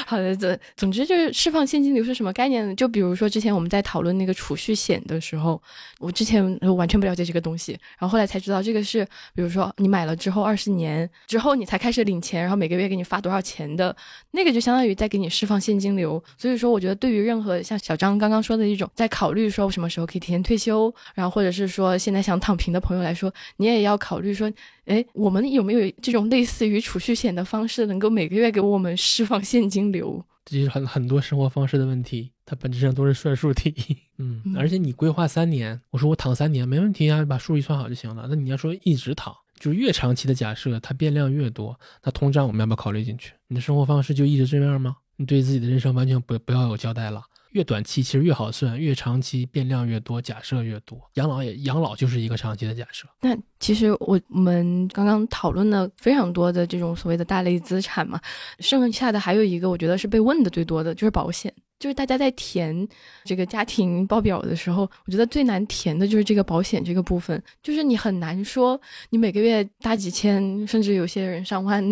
好的，总之就是释放现金流是什么概念呢？就比如说之前我们在讨论那个储蓄险的时候，我之前完全不了解这个东西，然后后来才知道这个是比如说你买了之后二十年之后你才开始领钱，然后每个月给你发多少钱的那个就相当于在给你释放现金流。所以说我觉得对于任何像小张刚刚说的一种在考虑说什么时候可以提前退休，然后或者是说现在想躺平的朋友来说，你也要考虑说，诶，我们有没有这种类似于储蓄险的方式能够每个月给我们释放现金流。其实很很多生活方式的问题它本质上都是算术题。嗯，而且你规划三年，我说我躺三年没问题啊，把数一算好就行了。那你要说一直躺，就是越长期的假设它变量越多，那通胀我们要不要考虑进去？你的生活方式就一直这样吗？你对自己的人生完全不不要有交代了。越短期其实越好算，越长期变量越多，假设越多。养老也养老就是一个长期的假设。那其实我们刚刚讨论了非常多的这种所谓的大类资产嘛，剩下的还有一个我觉得是被问的最多的就是保险。就是大家在填这个家庭报表的时候，我觉得最难填的就是这个保险这个部分，就是你很难说你每个月大几千甚至有些人上万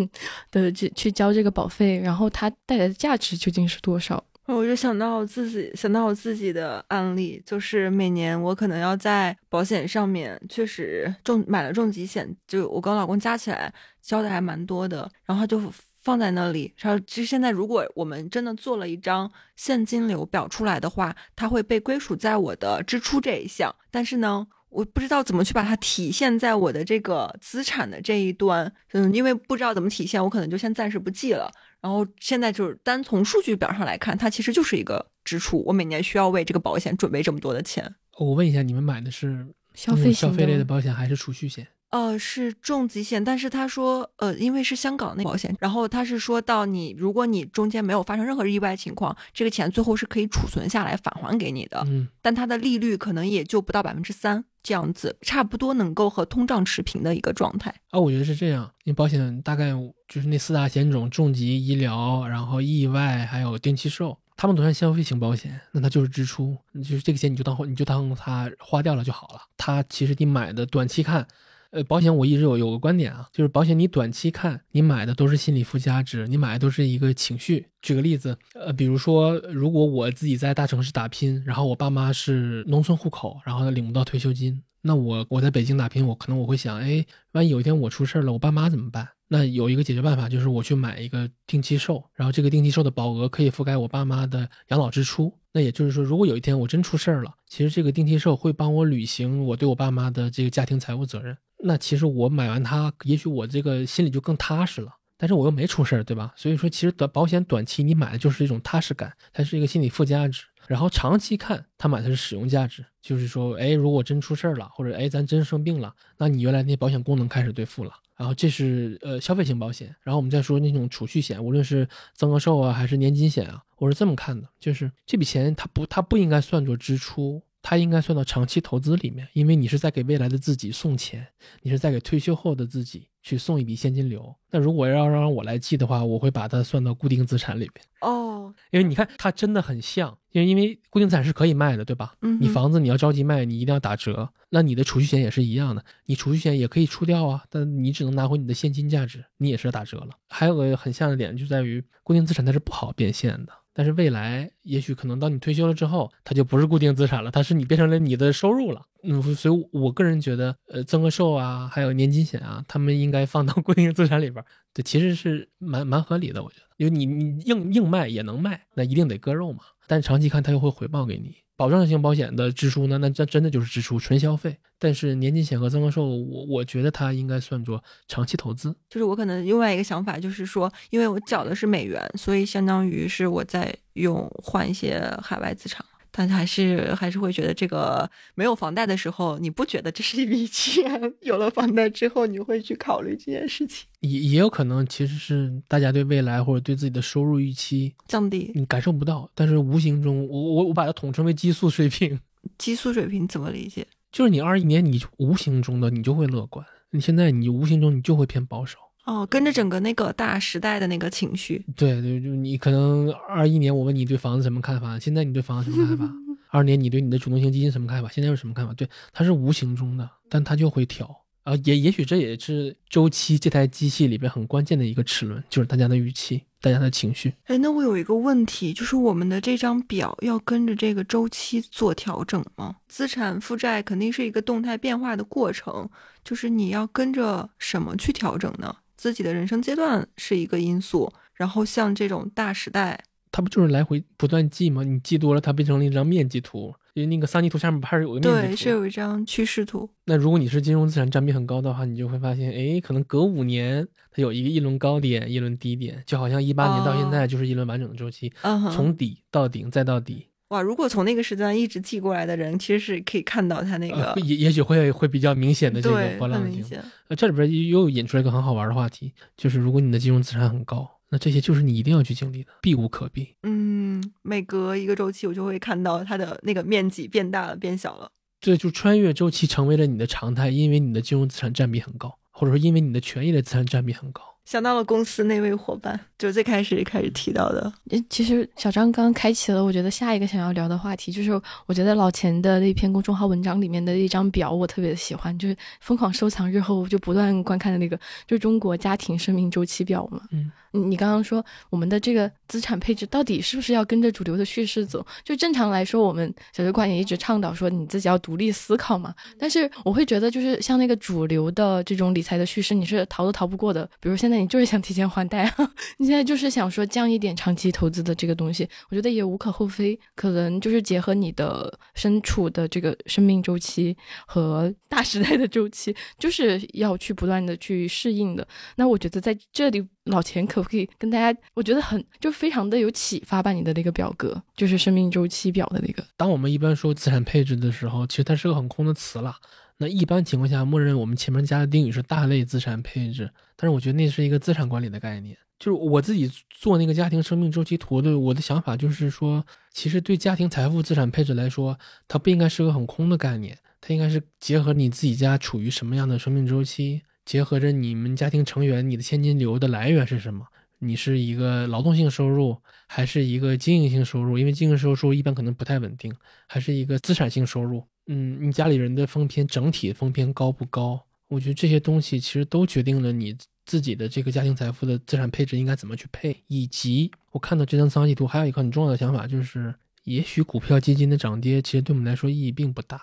的去交这个保费，然后它带来的价值究竟是多少。我就想到我自己想到我自己的案例，就是每年我可能要在保险上面确实重买了重疾险，就我跟我老公加起来交的还蛮多的，然后就放在那里。然后其实现在如果我们真的做了一张现金流表出来的话，它会被归属在我的支出这一项，但是呢我不知道怎么去把它体现在我的这个资产的这一端。嗯，因为不知道怎么体现，我可能就先暂时不记了。然后现在就是单从数据表上来看，它其实就是一个支出，我每年需要为这个保险准备这么多的钱。我问一下，你们买的是消费消费类的保险还是储蓄险？呃，是重疾险，但是他说，呃，因为是香港那保险，然后他是说到你，如果你中间没有发生任何意外情况，这个钱最后是可以储存下来返还给你的，嗯，但它的利率可能也就不到百分之三这样子，差不多能够和通胀持平的一个状态。啊，我觉得是这样，你保险大概就是那四大险种：重疾、医疗，然后意外，还有定期寿。他们都算消费型保险，那它就是支出，就是这个钱你就当你就当它花掉了就好了。它其实你买的短期看。呃，保险我一直有有个观点啊，就是保险你短期看你买的都是心理附加值，你买的都是一个情绪。举个例子，呃，比如说如果我自己在大城市打拼，然后我爸妈是农村户口，然后领不到退休金，那我我在北京打拼，我可能我会想，哎，万一有一天我出事了，我爸妈怎么办？那有一个解决办法，就是我去买一个定期寿，然后这个定期寿的保额可以覆盖我爸妈的养老支出。那也就是说，如果有一天我真出事了，其实这个定期寿会帮我履行我对我爸妈的这个家庭财务责任。那其实我买完它，也许我这个心里就更踏实了，但是我又没出事儿，对吧？所以说，其实保险短期你买的就是一种踏实感，它是一个心理附加值。然后长期看，它买的是使用价值，就是说，哎，如果真出事儿了，或者哎咱真生病了，那你原来那保险功能开始兑付了。然后这是呃消费型保险。然后我们再说那种储蓄险，无论是增额寿啊还是年金险啊，我是这么看的，就是这笔钱它不它不应该算作支出。它应该算到长期投资里面，因为你是在给未来的自己送钱，你是在给退休后的自己去送一笔现金流。那如果要让我来记的话，我会把它算到固定资产里面。哦，因为你看它真的很像，因为因为固定资产是可以卖的，对吧？嗯，你房子你要着急卖，你一定要打折。那你的储蓄险也是一样的，你储蓄险也可以出掉啊，但你只能拿回你的现金价值，你也是打折了。还有个很像的点就在于固定资产它是不好变现的。但是未来也许可能当你退休了之后，它就不是固定资产了，它是你变成了你的收入了。嗯，所以我个人觉得呃增额寿啊还有年金险啊，他们应该放到固定资产里边。对，其实是蛮蛮合理的，我觉得。因为你你硬硬卖也能卖，那一定得割肉嘛。但长期看它又会回报给你。保障型保险的支出呢，那这真的就是支出，纯消费。但是年金险和增额寿，我我觉得它应该算作长期投资。就是我可能另外一个想法就是说，因为我缴的是美元，所以相当于是我在用换一些海外资产。但还是还是会觉得这个没有房贷的时候，你不觉得这是一笔钱？有了房贷之后，你会去考虑这件事情。也也有可能，其实是大家对未来或者对自己的收入预期降低，你感受不到，但是无形中，我我我把它统称为基数水平。基数水平怎么理解？就是你二一年，你无形中的你就会乐观，你现在你无形中你就会偏保守。哦，跟着整个那个大时代的那个情绪。对对，就你可能二一年我问你对房子什么看法，现在你对房子什么看法？二年你对你的主动型基金什么看法？现在有什么看法？对，它是无形中的，但它就会调啊、呃，也也许这也是周期这台机器里边很关键的一个齿轮，就是大家的预期，大家的情绪。哎，那我有一个问题，就是我们的这张表要跟着这个周期做调整吗？资产负债肯定是一个动态变化的过程，就是你要跟着什么去调整呢？自己的人生阶段是一个因素，然后像这种大时代，它不就是来回不断记吗？你记多了，它变成了一张面积图，因为那个桑尼图下面还是有一个面积图，对，是有一张趋势图。那如果你是金融资产占比很高的话，你就会发现，哎，可能隔五年它有一个一轮高点，一轮低点，就好像一八年到现在就是一轮完整的周期，哦、从底到顶再到底。哇，如果从那个时段一直记过来的人，其实是可以看到他那个，呃、也也许会会比较明显的这个波浪形。呃，这里边又引出来一个很好玩的话题，就是如果你的金融资产很高，那这些就是你一定要去经历的，避无可避。嗯，每隔一个周期，我就会看到它的那个面积变大了，变小了。对，就穿越周期成为了你的常态，因为你的金融资产占比很高，或者说因为你的权益类资产占比很高。想到了公司那位伙伴，就最开始开始提到的。其实小张刚开启了我觉得下一个想要聊的话题，就是我觉得老钱的那篇公众号文章里面的一张表我特别喜欢，就是疯狂收藏日后就不断观看的那个，就中国家庭生命周期表嘛。嗯，你刚刚说我们的这个资产配置到底是不是要跟着主流的叙事走，就正常来说我们小学观也一直倡导说你自己要独立思考嘛，但是我会觉得就是像那个主流的这种理财的叙事你是逃都逃不过的，比如现在你就是想提前还贷啊，你现在就是想说降一点长期投资的这个东西，我觉得也无可厚非，可能就是结合你的身处的这个生命周期和大时代的周期，就是要去不断的去适应的。那我觉得在这里老钱可不可以跟大家，我觉得很就非常的有启发吧，你的那个表格就是生命周期表的那个。当我们一般说资产配置的时候，其实它是个很空的词啦。那一般情况下默认我们前面加的定语是大类资产配置，但是我觉得那是一个资产管理的概念。就是我自己做那个家庭生命周期图的，我的想法就是说，其实对家庭财富资产配置来说，它不应该是个很空的概念，它应该是结合你自己家处于什么样的生命周期，结合着你们家庭成员，你的现金流的来源是什么？你是一个劳动性收入，还是一个经营性收入？因为经营收入一般可能不太稳定，还是一个资产性收入？嗯，你家里人的风偏整体风偏高不高？我觉得这些东西其实都决定了你自己的这个家庭财富的资产配置应该怎么去配。以及我看到这张仓基图还有一个很重要的想法，就是也许股票基金的涨跌其实对我们来说意义并不大，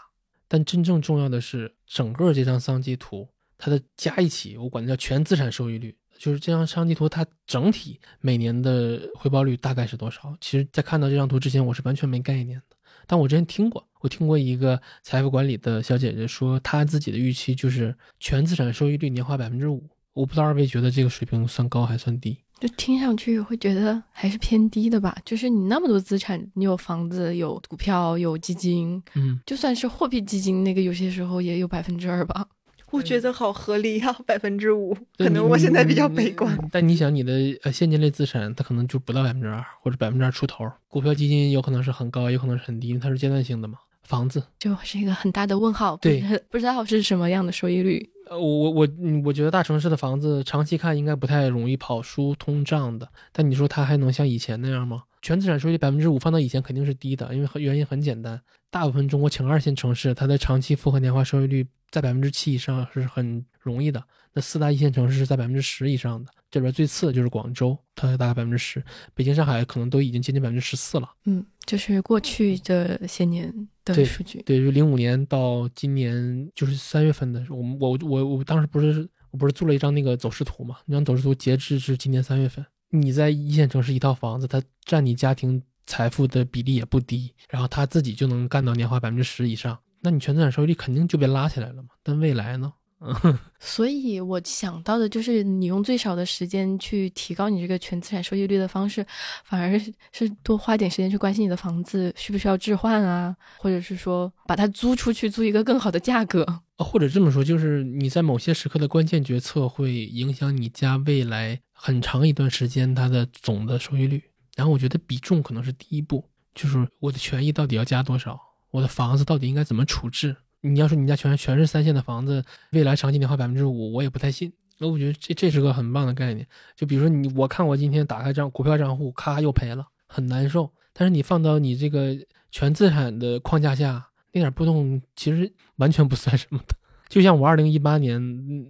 但真正重要的是整个这张仓基图它的加一起，我管它叫全资产收益率，就是这张商机图它整体每年的回报率大概是多少。其实在看到这张图之前我是完全没概念的，但我之前听过我听过一个财富管理的小姐姐说，她自己的预期就是全资产收益率年化 百分之五。 我不知道二位觉得这个水平算高还算低？就听上去会觉得还是偏低的吧，就是你那么多资产，你有房子，有股票，有基金，嗯，就算是货币基金那个有些时候也有 百分之二 吧。我觉得好合理啊，百分之五，可能我现在比较悲观。但你想，你的呃现金类资产，它可能就不到百分之二，或者百分之二出头。股票基金有可能是很高，有可能是很低，因为它是阶段性的嘛。房子就是一个很大的问号，对，不知道是什么样的收益率。呃，我我我觉得大城市的房子长期看应该不太容易跑输通胀的，但你说它还能像以前那样吗？全资产收益率 百分之五 放到以前肯定是低的，因为原因很简单，大部分中国前二线城市它的长期复合年化收益率在 百分之七 以上是很容易的，那四大一线城市是在 百分之十 以上的，这边最次的就是广州，它大概 百分之十， 北京上海可能都已经接近 百分之十四 了。嗯，就是过去这些年的数据。对，就零五年到今年就是三月份的时候，我我我我当时不是我不是做了一张那个走势图嘛，那张走势图截至是今年三月份。你在一线城市一套房子，它占你家庭财富的比例也不低，然后他自己就能干到年化 百分之十 以上，那你全资产收益率肯定就被拉起来了嘛。但未来呢？所以我想到的就是你用最少的时间去提高你这个全资产收益率的方式，反而是多花点时间去关心你的房子需不需要置换啊，或者是说把它租出去，租一个更好的价格。或者这么说，就是你在某些时刻的关键决策会影响你家未来很长一段时间它的总的收益率。然后我觉得比重可能是第一步，就是我的权益到底要加多少，我的房子到底应该怎么处置。你要说你家全全是三线的房子，未来长期年化 百分之五 我也不太信。我觉得这这是个很棒的概念。就比如说你，我看我今天打开账股票账户，咔又赔了，很难受。但是你放到你这个全资产的框架下，那点波动其实完全不算什么的。就像我二零一八年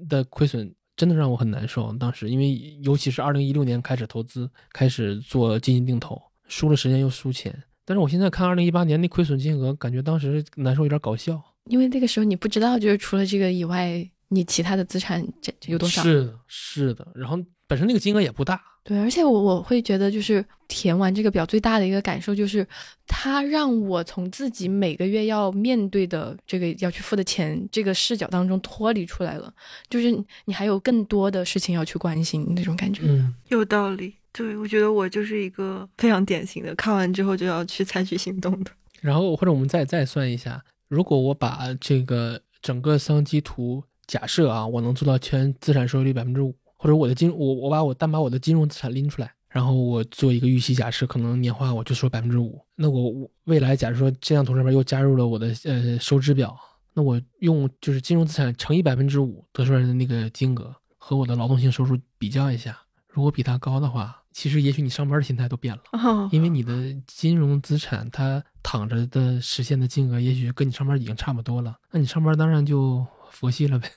的亏损真的让我很难受，当时因为尤其是二零一六年开始投资，开始做基金定投，输了时间又输钱。但是我现在看二零一八年那亏损金额，感觉当时难受有点搞笑。因为那个时候你不知道，就是除了这个以外你其他的资产有多少。是的是的，然后本身那个金额也不大。对，而且我我会觉得就是填完这个表最大的一个感受就是它让我从自己每个月要面对的这个要去付的钱这个视角当中脱离出来了，就是你还有更多的事情要去关心那种感觉。嗯，有道理。对，我觉得我就是一个非常典型的看完之后就要去采取行动的。然后或者我们再再算一下，如果我把这个整个桑基图假设啊，我能做到全资产收益率 百分之五， 或者我的金我我把我单把我的金融资产拎出来，然后我做一个预期假设，可能年化我就说 百分之五， 那我未来假如说这张图上面又加入了我的呃收支表，那我用就是金融资产乘以 百分之五 得出来的那个金额和我的劳动性收入比较一下，如果比它高的话，其实也许你上班的心态都变了。哦，因为你的金融资产它躺着的实现的金额也许跟你上班已经差不多了，那你上班当然就佛系了呗。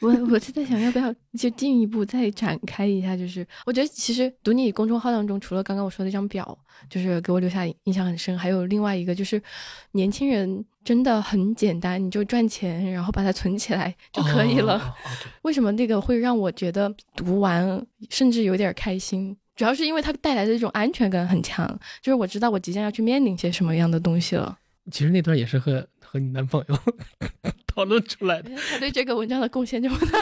我我是在想要不要就进一步再展开一下，就是我觉得其实读你公众号当中除了刚刚我说的那张表就是给我留下印象很深，还有另外一个就是年轻人真的很简单，你就赚钱然后把它存起来就可以了。哦，为什么那个会让我觉得读完甚至有点开心，主要是因为它带来的这种安全感很强，就是我知道我即将要去面临些什么样的东西了。其实那段也是和和你男朋友讨论出来的。他对这个文章的贡献这么大。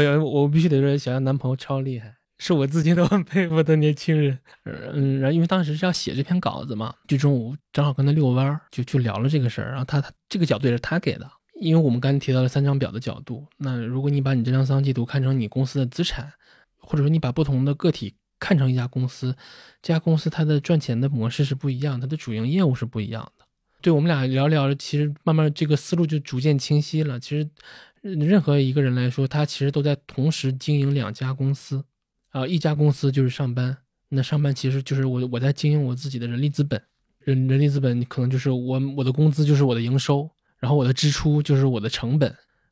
我我必须得说，小杨男朋友超厉害，是我自己都很佩服的年轻人。嗯，然后因为当时是要写这篇稿子嘛，就中午正好跟他遛弯，就就聊了这个事儿。然后他他这个角度也是他给的，因为我们刚才提到了三张表的角度。那如果你把你这张桑基图看成你公司的资产，或者说你把不同的个体看成一家公司，这家公司它的赚钱的模式是不一样，它的主营业务是不一样的。对，我们俩聊聊，其实慢慢这个思路就逐渐清晰了。其实任何一个人来说，他其实都在同时经营两家公司啊、呃，一家公司就是上班，那上班其实就是我我在经营我自己的人力资本，人人力资本可能就是我我的工资就是我的营收，然后我的支出就是我的成本，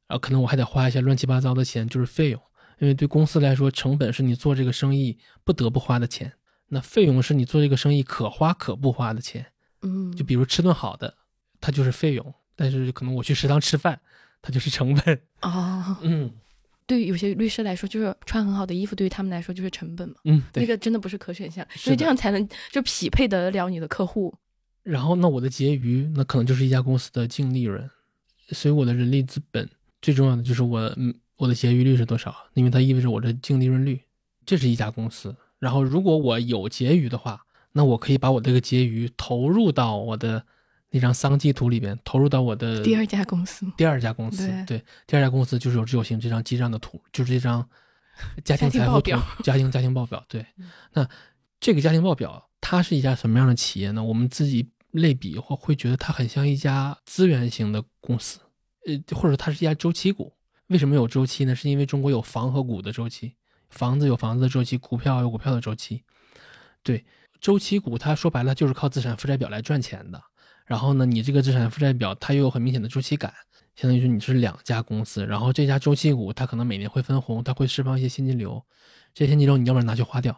然后可能我还得花一些乱七八糟的钱，就是费用。因为对公司来说，成本是你做这个生意不得不花的钱，那费用是你做这个生意可花可不花的钱。嗯，就比如吃顿好的，它就是费用；但是可能我去食堂吃饭，它就是成本。哦，嗯，对于有些律师来说，就是穿很好的衣服，对于他们来说就是成本嘛。嗯，对，那个真的不是可选项，所以这样才能就匹配得了你的客户。然后，那我的结余，那可能就是一家公司的净利润。所以我的人力资本最重要的就是我。嗯，我的结余率是多少？因为它意味着我的净利润率，这是一家公司。然后如果我有结余的话，那我可以把我这个结余投入到我的那张桑基图里边，投入到我的第二家公司。第二家公司， 对， 对，第二家公司就是有志有行这张记账的图，就是这张家庭财富图，家庭家庭报表。对，那这个家庭报表它是一家什么样的企业呢？我们自己类比或会觉得它很像一家资源型的公司，呃，或者它是一家周期股。为什么有周期呢？是因为中国有房和股的周期，房子有房子的周期，股票有股票的周期。对，周期股它说白了就是靠资产负债表来赚钱的。然后呢，你这个资产负债表它又有很明显的周期感，相当于是你是两家公司。然后这家周期股它可能每年会分红，它会释放一些现金流，这些现金流你要不然拿去花掉，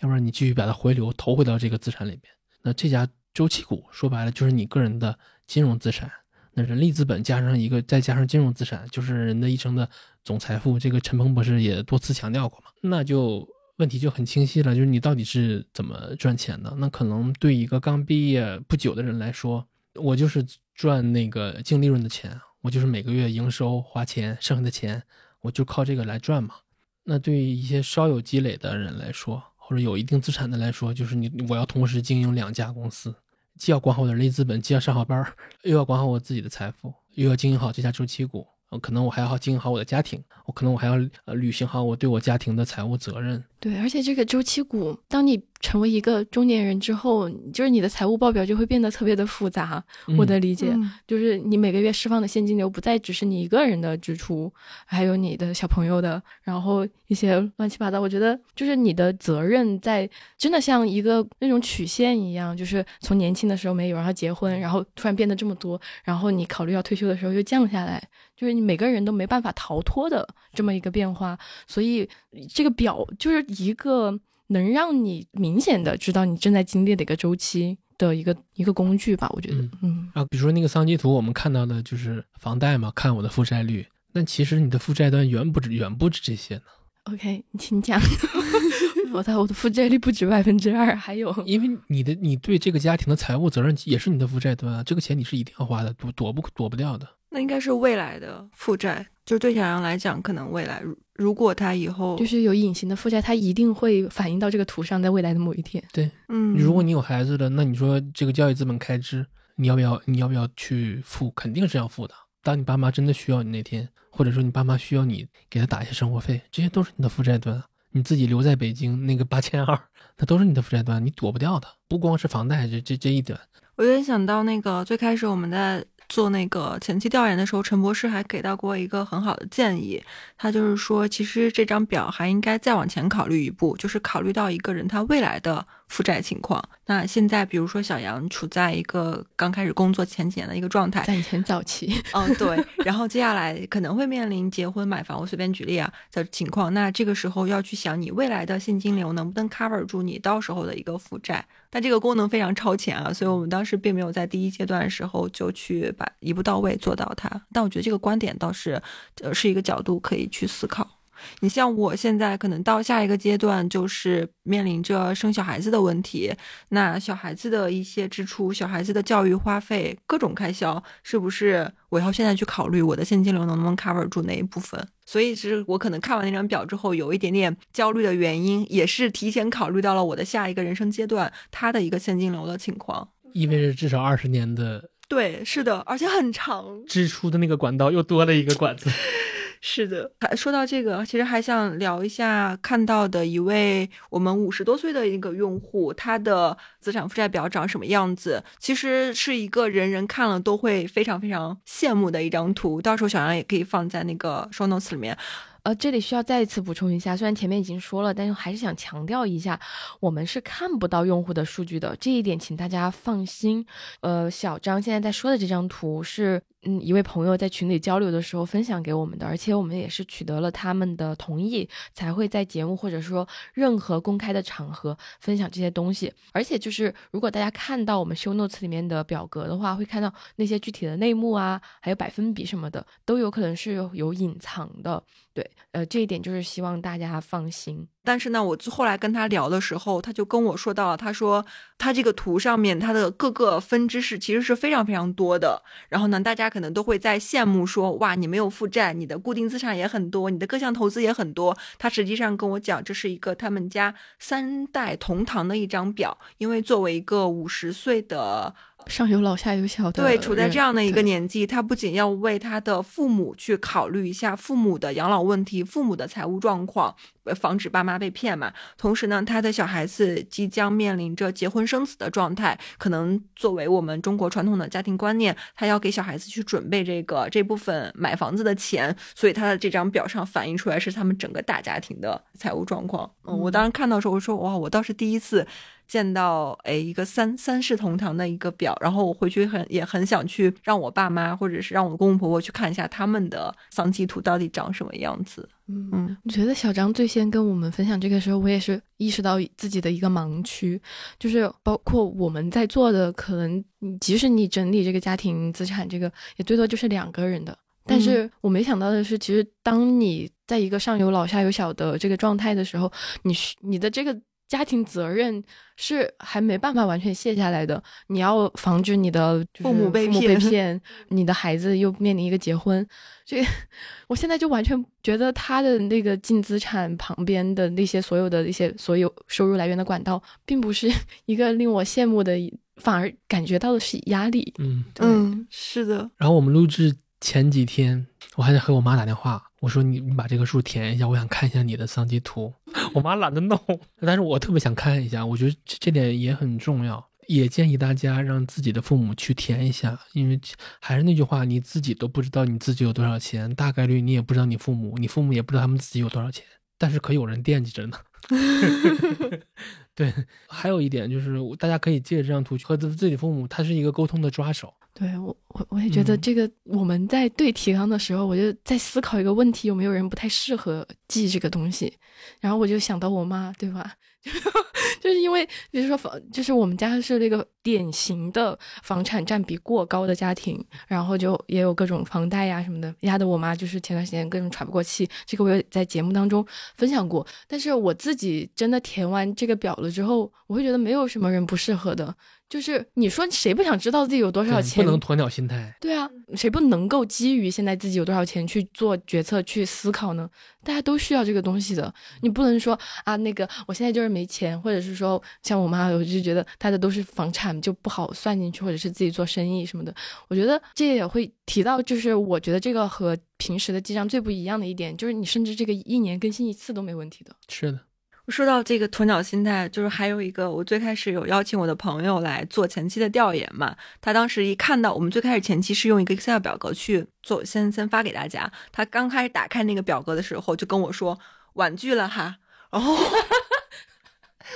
要不然你继续把它回流投回到这个资产里面。那这家周期股说白了就是你个人的金融资产。那人力资本加上一个再加上金融资产，就是人的一生的总财富，这个陈鹏博士也多次强调过嘛。那就问题就很清晰了，就是你到底是怎么赚钱的。那可能对一个刚毕业不久的人来说，我就是赚那个净利润的钱，我就是每个月营收花钱，剩下的钱我就靠这个来赚嘛。那对于一些稍有积累的人来说，或者有一定资产的来说，就是你我要同时经营两家公司，既要管好我的人力资本，既要上好班，又要管好我自己的财富，又要经营好这家周期股，可能我还要经营好我的家庭，我可能我还要履行好我对我家庭的财务责任。对，而且这个周期股，当你成为一个中年人之后，就是你的财务报表就会变得特别的复杂。嗯、我的理解、嗯、就是你每个月释放的现金流不再只是你一个人的支出，还有你的小朋友的，然后一些乱七八糟。我觉得就是你的责任在真的像一个那种曲线一样，就是从年轻的时候没有，然后结婚，然后突然变得这么多，然后你考虑要退休的时候又降下来，就是你每个人都没办法逃脱的这么一个变化。所以这个表就是一个能让你明显的知道你正在经历的一个周期的一个一个工具吧，我觉得。嗯嗯啊，比如说那个桑基图，我们看到的就是房贷嘛，看我的负债率，但其实你的负债端远不止远不止这些呢。OK， 你请讲。我的我的负债率不止百分之二，还有，因为你的你对这个家庭的财务责任也是你的负债端啊，这个钱你是一定要花的，躲躲不躲不掉的。那应该是未来的负债，就是对小杨来讲，可能未来如果他以后就是有隐形的负债，他一定会反映到这个图上，在未来的某一天。对，嗯，如果你有孩子的，那你说这个教育资本开支，你要不要你要不要去付？肯定是要付的。当你爸妈真的需要你那天，或者说你爸妈需要你给他打一些生活费，这些都是你的负债端。你自己留在北京那个八千二，那都是你的负债端，你躲不掉的。不光是房贷，这这这一端。我有点想到那个最开始我们在做那个前期调研的时候，陈博士还给到过一个很好的建议，他就是说其实这张表还应该再往前考虑一步，就是考虑到一个人他未来的负债情况。那现在比如说小杨处在一个刚开始工作前几年的一个状态，在以前早期哦，对，然后接下来可能会面临结婚买房，我随便举例啊的情况。那这个时候要去想你未来的现金流能不能 cover 住你到时候的一个负债，但这个功能非常超前啊，所以我们当时并没有在第一阶段的时候就去把一步到位做到它。但我觉得这个观点倒是呃是一个角度可以去思考。你像我现在可能到下一个阶段就是面临着生小孩子的问题，那小孩子的一些支出，小孩子的教育花费，各种开销，是不是我要现在去考虑我的现金流能不能 cover 住那一部分？所以是我可能看完那张表之后有一点点焦虑的原因，也是提前考虑到了我的下一个人生阶段他的一个现金流的情况，意味着至少二十年的，对，是的，而且很长，支出的那个管道又多了一个管子。是的，说到这个，其实还想聊一下看到的一位我们五十多岁的一个用户，他的资产负债表长什么样子，其实是一个人人看了都会非常非常羡慕的一张图，到时候小杨也可以放在那个 show notes 里面。呃，这里需要再一次补充一下，虽然前面已经说了，但是还是想强调一下，我们是看不到用户的数据的，这一点请大家放心。呃，小张现在在说的这张图是嗯，一位朋友在群里交流的时候分享给我们的，而且我们也是取得了他们的同意，才会在节目或者说任何公开的场合分享这些东西。而且就是如果大家看到我们 show notes 里面的表格的话，会看到那些具体的内幕啊，还有百分比什么的，都有可能是有隐藏的。对，呃，这一点就是希望大家放心。但是呢，我后来跟他聊的时候，他就跟我说到了，他说他这个图上面他的各个分支是其实是非常非常多的。然后呢，大家可能都会在羡慕说，哇，你没有负债，你的固定资产也很多，你的各项投资也很多。他实际上跟我讲，这是一个他们家三代同堂的一张表，因为作为一个五十岁的。上有老下有小的，对，处在这样的一个年纪，他不仅要为他的父母去考虑一下父母的养老问题，父母的财务状况，防止爸妈被骗嘛，同时呢，他的小孩子即将面临着结婚生子的状态，可能作为我们中国传统的家庭观念，他要给小孩子去准备这个这部分买房子的钱，所以他的这张表上反映出来是他们整个大家庭的财务状况。嗯，我当时看到的时候，我说哇，我倒是第一次见到诶一个三三世同堂的一个表，然后我回去很也很想去让我爸妈或者是让我公公婆婆去看一下他们的丧基图到底长什么样子。嗯，我觉得小张最先跟我们分享这个时候，我也是意识到自己的一个盲区，就是包括我们在座的，可能即使你整理这个家庭资产，这个也最多就是两个人的。但是我没想到的是，其实当你在一个上有老下有小的这个状态的时候，你你的这个家庭责任是还没办法完全卸下来的，你要防止你的父母被骗，你的孩子又面临一个结婚。所以我现在就完全觉得他的那个净资产旁边的那些所有的一些所有收入来源的管道，并不是一个令我羡慕的，反而感觉到的是压力。嗯嗯，是的。然后我们录制前几天，我还在和我妈打电话，我说你你把这个数填一下，我想看一下你的丧基图。我妈懒得弄，但是我特别想看一下，我觉得这点也很重要，也建议大家让自己的父母去填一下，因为还是那句话，你自己都不知道你自己有多少钱，大概率你也不知道你父母，你父母也不知道他们自己有多少钱，但是可有人惦记着呢。对，还有一点就是大家可以借着这张图去和自己的父母，他是一个沟通的抓手。对，我我我也觉得这个、嗯、我们在对提纲的时候，我就在思考一个问题，有没有人不太适合记这个东西，然后我就想到我妈，对吧？就是因为比如说就是我们家是那个典型的房产占比过高的家庭，然后就也有各种房贷呀、啊、什么的，压得我妈就是前段时间各种喘不过气，这个我也在节目当中分享过。但是我自己真的填完这个表了之后，我会觉得没有什么人不适合的，就是你说谁不想知道自己有多少钱，不能鸵鸟心态。对啊，谁不能够基于现在自己有多少钱去做决策去思考呢？大家都需要这个东西的，你不能说啊那个我现在就是没钱，或者是说像我妈，我就觉得她的都是房产就不好算进去，或者是自己做生意什么的。我觉得这也会提到，就是我觉得这个和平时的记账最不一样的一点，就是你甚至这个一年更新一次都没问题的。是的。说到这个鸵鸟心态，就是还有一个，我最开始有邀请我的朋友来做前期的调研嘛，他当时一看到我们最开始前期是用一个 Excel 表格去做，先先发给大家，他刚开始打开那个表格的时候就跟我说婉拒了哈，然后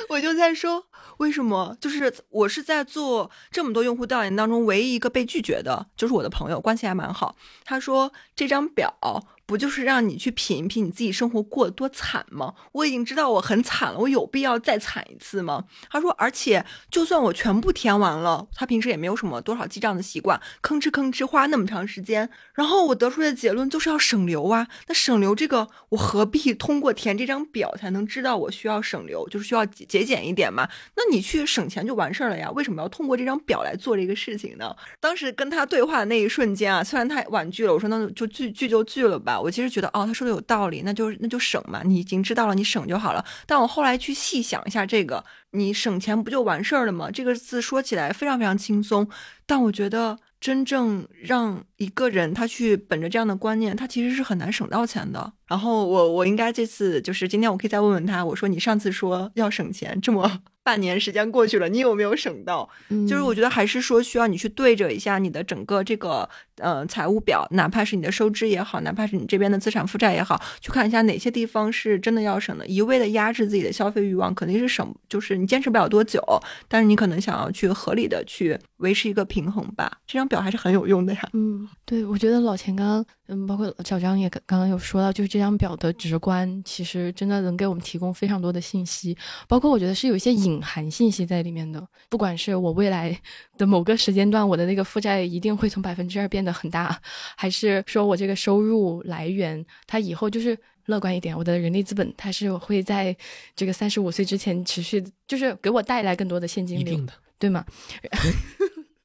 我就在说为什么，就是我是在做这么多用户调研当中唯一一个被拒绝的，就是我的朋友，关系还蛮好，他说这张表不就是让你去品一品你自己生活过得多惨吗？我已经知道我很惨了，我有必要再惨一次吗？他说而且就算我全部填完了，他平时也没有什么多少记账的习惯，吭哧吭哧花那么长时间，然后我得出的结论就是要省流啊，那省流这个我何必通过填这张表才能知道我需要省流，就是需要节俭一点嘛，那你去省钱就完事儿了呀，为什么要通过这张表来做这个事情呢？当时跟他对话的那一瞬间啊，虽然他婉拒了，我说那就拒拒就拒了吧，我其实觉得哦，他说的有道理，那就那就省嘛，你已经知道了，你省就好了。但我后来去细想一下，这个你省钱不就完事儿了吗？这个字说起来非常非常轻松，但我觉得真正让一个人他去本着这样的观念，他其实是很难省到钱的。然后我我应该这次就是今天我可以再问问他，我说你上次说要省钱，这么半年时间过去了，你有没有省到？嗯、就是我觉得还是说需要你去对着一下你的整个这个呃财务表，哪怕是你的收支也好，哪怕是你这边的资产负债也好，去看一下哪些地方是真的要省的。一味的压制自己的消费欲望，肯定是省，就是你坚持不了多久，但是你可能想要去合理的去维持一个平衡吧。这张表还是很有用的呀。嗯，对，我觉得老钱刚刚嗯，包括小张也刚刚有说到，就是这张表的直观其实真的能给我们提供非常多的信息，包括我觉得是有一些隐含信息在里面的，不管是我未来的某个时间段我的那个负债一定会从百分之二变得很大，还是说我这个收入来源它以后就是乐观一点，我的人力资本它是会在这个三十五岁之前持续就是给我带来更多的现金流，一定的，对吗？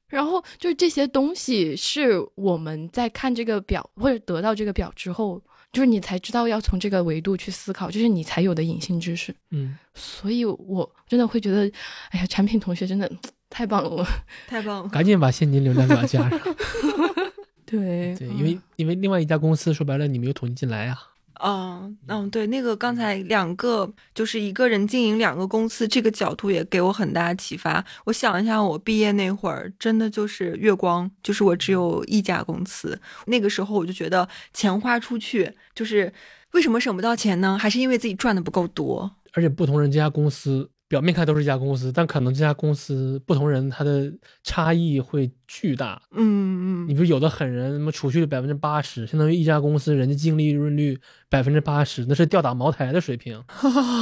然后就是这些东西是我们在看这个表或者得到这个表之后，就是你才知道要从这个维度去思考，就是你才有的隐性知识。嗯，所以我真的会觉得，哎呀，产品同学真的太棒了，太棒了！赶紧把现金流量表加上。对对，因为、嗯、因为另外一家公司说白了你没有统计进来啊。嗯嗯，对，那个刚才两个就是一个人经营两个公司这个角度也给我很大的启发。我想一下，我毕业那会儿真的就是月光，就是我只有一家公司。那个时候我就觉得钱花出去，就是为什么省不到钱呢？还是因为自己赚的不够多。而且不同人这家公司表面看都是一家公司，但可能这家公司不同人他的差异会巨大。嗯嗯，你比如有的狠人什么储蓄率百分之八十，相当于一家公司人家净利润率百分之八十，那是吊打茅台的水平。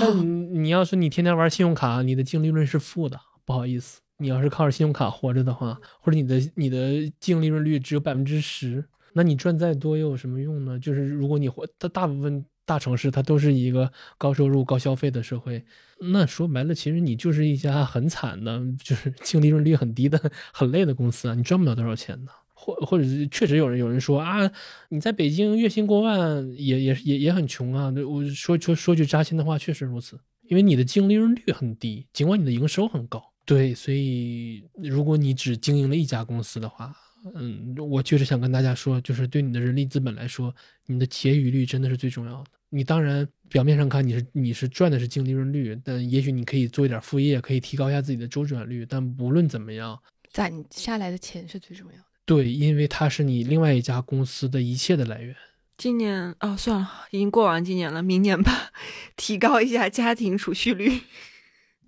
但你要是你天天玩信用卡，你的净利润是负的，不好意思，你要是靠着信用卡活着的话，或者你的你的净利润率只有百分之十，那你赚再多又有什么用呢？就是如果你活，它大部分大城市它都是一个高收入高消费的社会，那说白了其实你就是一家很惨的，就是净利润率很低的很累的公司啊，你赚不了多少钱的。或或者是确实有人有人说啊，你在北京月薪过万也也也也很穷啊，我说说说句扎心的话，确实如此，因为你的净利润率很低，尽管你的营收很高。对，所以如果你只经营了一家公司的话，嗯，我就是想跟大家说，就是对你的人力资本来说，你的结余率真的是最重要的。你当然表面上看你是你是赚的是净利润率，但也许你可以做一点副业，可以提高一下自己的周转率，但无论怎么样，攒下来的钱是最重要的。对，因为它是你另外一家公司的一切的来源。今年哦，算了，已经过完今年了，明年吧，提高一下家庭储蓄率。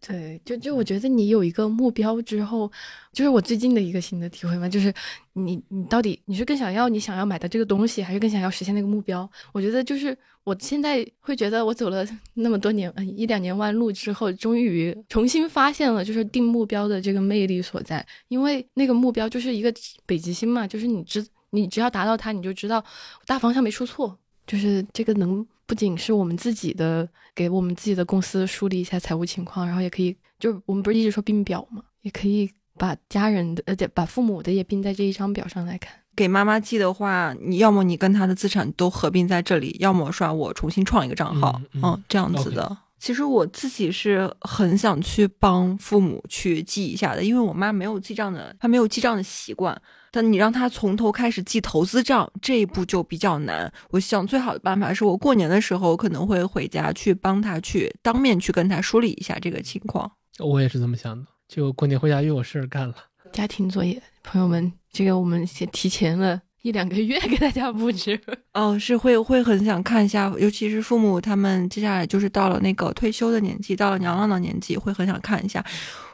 对，就就我觉得你有一个目标之后，就是我最近的一个新的体会嘛，就是你你到底你是更想要你想要买的这个东西，还是更想要实现那个目标？我觉得就是我现在会觉得我走了那么多年一两年弯路之后，终于重新发现了就是定目标的这个魅力所在，因为那个目标就是一个北极星嘛，就是你只你只要达到它，你就知道大方向没出错，就是这个能。不仅是我们自己的，给我们自己的公司梳理一下财务情况，然后也可以，就是我们不是一直说并表嘛，也可以把家人的，呃，把父母的也并在这一张表上来看。给妈妈寄的话，你要么你跟她的资产都合并在这里，要么说我重新创一个账号，嗯，嗯嗯这样子的。Okay. 其实我自己是很想去帮父母去记一下的，因为我妈没有记账的，她没有记账的习惯。但你让他从头开始记投资账，这一步就比较难。我想最好的办法是我过年的时候可能会回家去帮他去当面去跟他梳理一下这个情况。我也是这么想的，就过年回家又有事儿干了。家庭作业，朋友们，这个我们先提前了一两个月给大家布置。哦，是会会很想看一下，尤其是父母他们接下来就是到了那个退休的年纪，到了娘老的年纪，会很想看一下。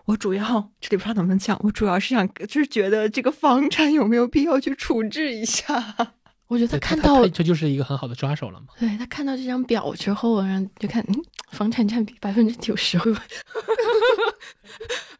我主要这里不知道能不能讲，我主要是想就是觉得这个房产有没有必要去处置一下。我觉得他看到这就是一个很好的抓手了嘛。对，他看到这张表之后，然后就看，嗯，房产占比百分之九十。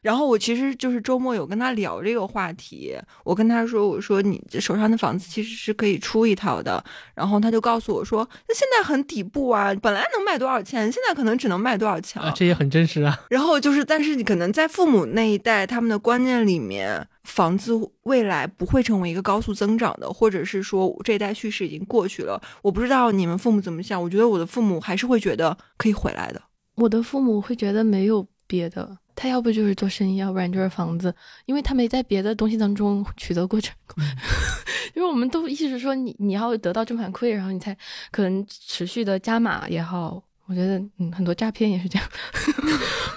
然后我其实就是周末有跟他聊这个话题，我跟他说，我说你手上的房子其实是可以出一套的，然后他就告诉我说，那现在很底部啊，本来能卖多少钱，现在可能只能卖多少钱啊，这也很真实啊。然后就是，但是你可能在父母那一代他们的观念里面，房子未来不会成为一个高速增长的，或者是说这一代叙事已经过去了。我不知道你们父母怎么想，我觉得我的父母还是会觉得可以回来的。我的父母会觉得没有别的。他要不就是做生意，要不然就是房子，因为他没在别的东西当中取得过成功。因为我们都一直说你你要得到正反馈，然后你才可能持续的加码也好。我觉得嗯，很多诈骗也是这样。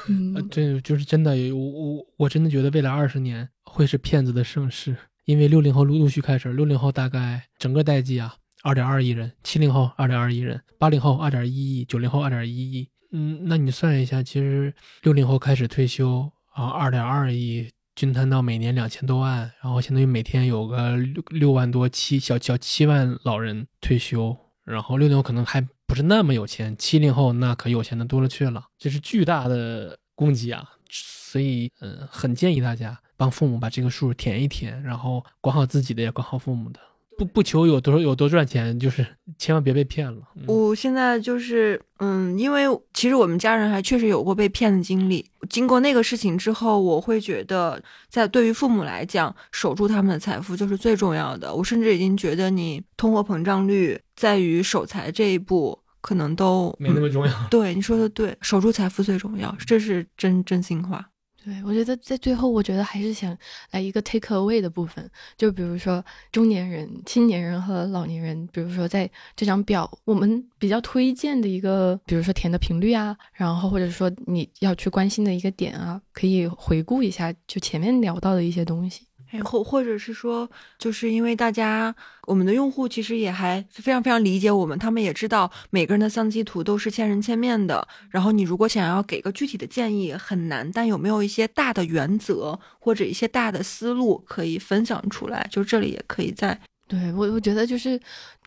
嗯、呃，对，就是真的，我我我真的觉得未来二十年会是骗子的盛世，因为六零后陆陆续开始，六零后大概整个代际啊，二点二亿人，七零后二点二亿人，八零后二点一亿，九零后二点一亿。嗯，那你算一下，其实六零后开始退休啊， 二点二亿均摊到每年两千多万，然后相当于每天有个 六万多七小小七万老人退休，然后六零后可能还不是那么有钱，七零后那可有钱的多了去了，这是巨大的供给啊。所以嗯、呃，很建议大家帮父母把这个数填一填，然后管好自己的也管好父母的，不不求有多有多赚钱，就是千万别被骗了。嗯、我现在就是嗯，因为其实我们家人还确实有过被骗的经历。经过那个事情之后，我会觉得在对于父母来讲，守住他们的财富就是最重要的。我甚至已经觉得你通货膨胀率在于守财这一步可能都没那么重要。嗯、对，你说的对，守住财富最重要，这是真真心话。对，我觉得在最后，我觉得还是想来一个 take away 的部分，就比如说中年人、青年人和老年人，比如说在这张表，我们比较推荐的一个，比如说填的频率啊，然后或者说你要去关心的一个点啊，可以回顾一下就前面聊到的一些东西。或或者是说，就是因为大家我们的用户其实也还非常非常理解我们，他们也知道每个人的相机图都是千人千面的，然后你如果想要给个具体的建议很难，但有没有一些大的原则或者一些大的思路可以分享出来，就这里也可以在对我我觉得就是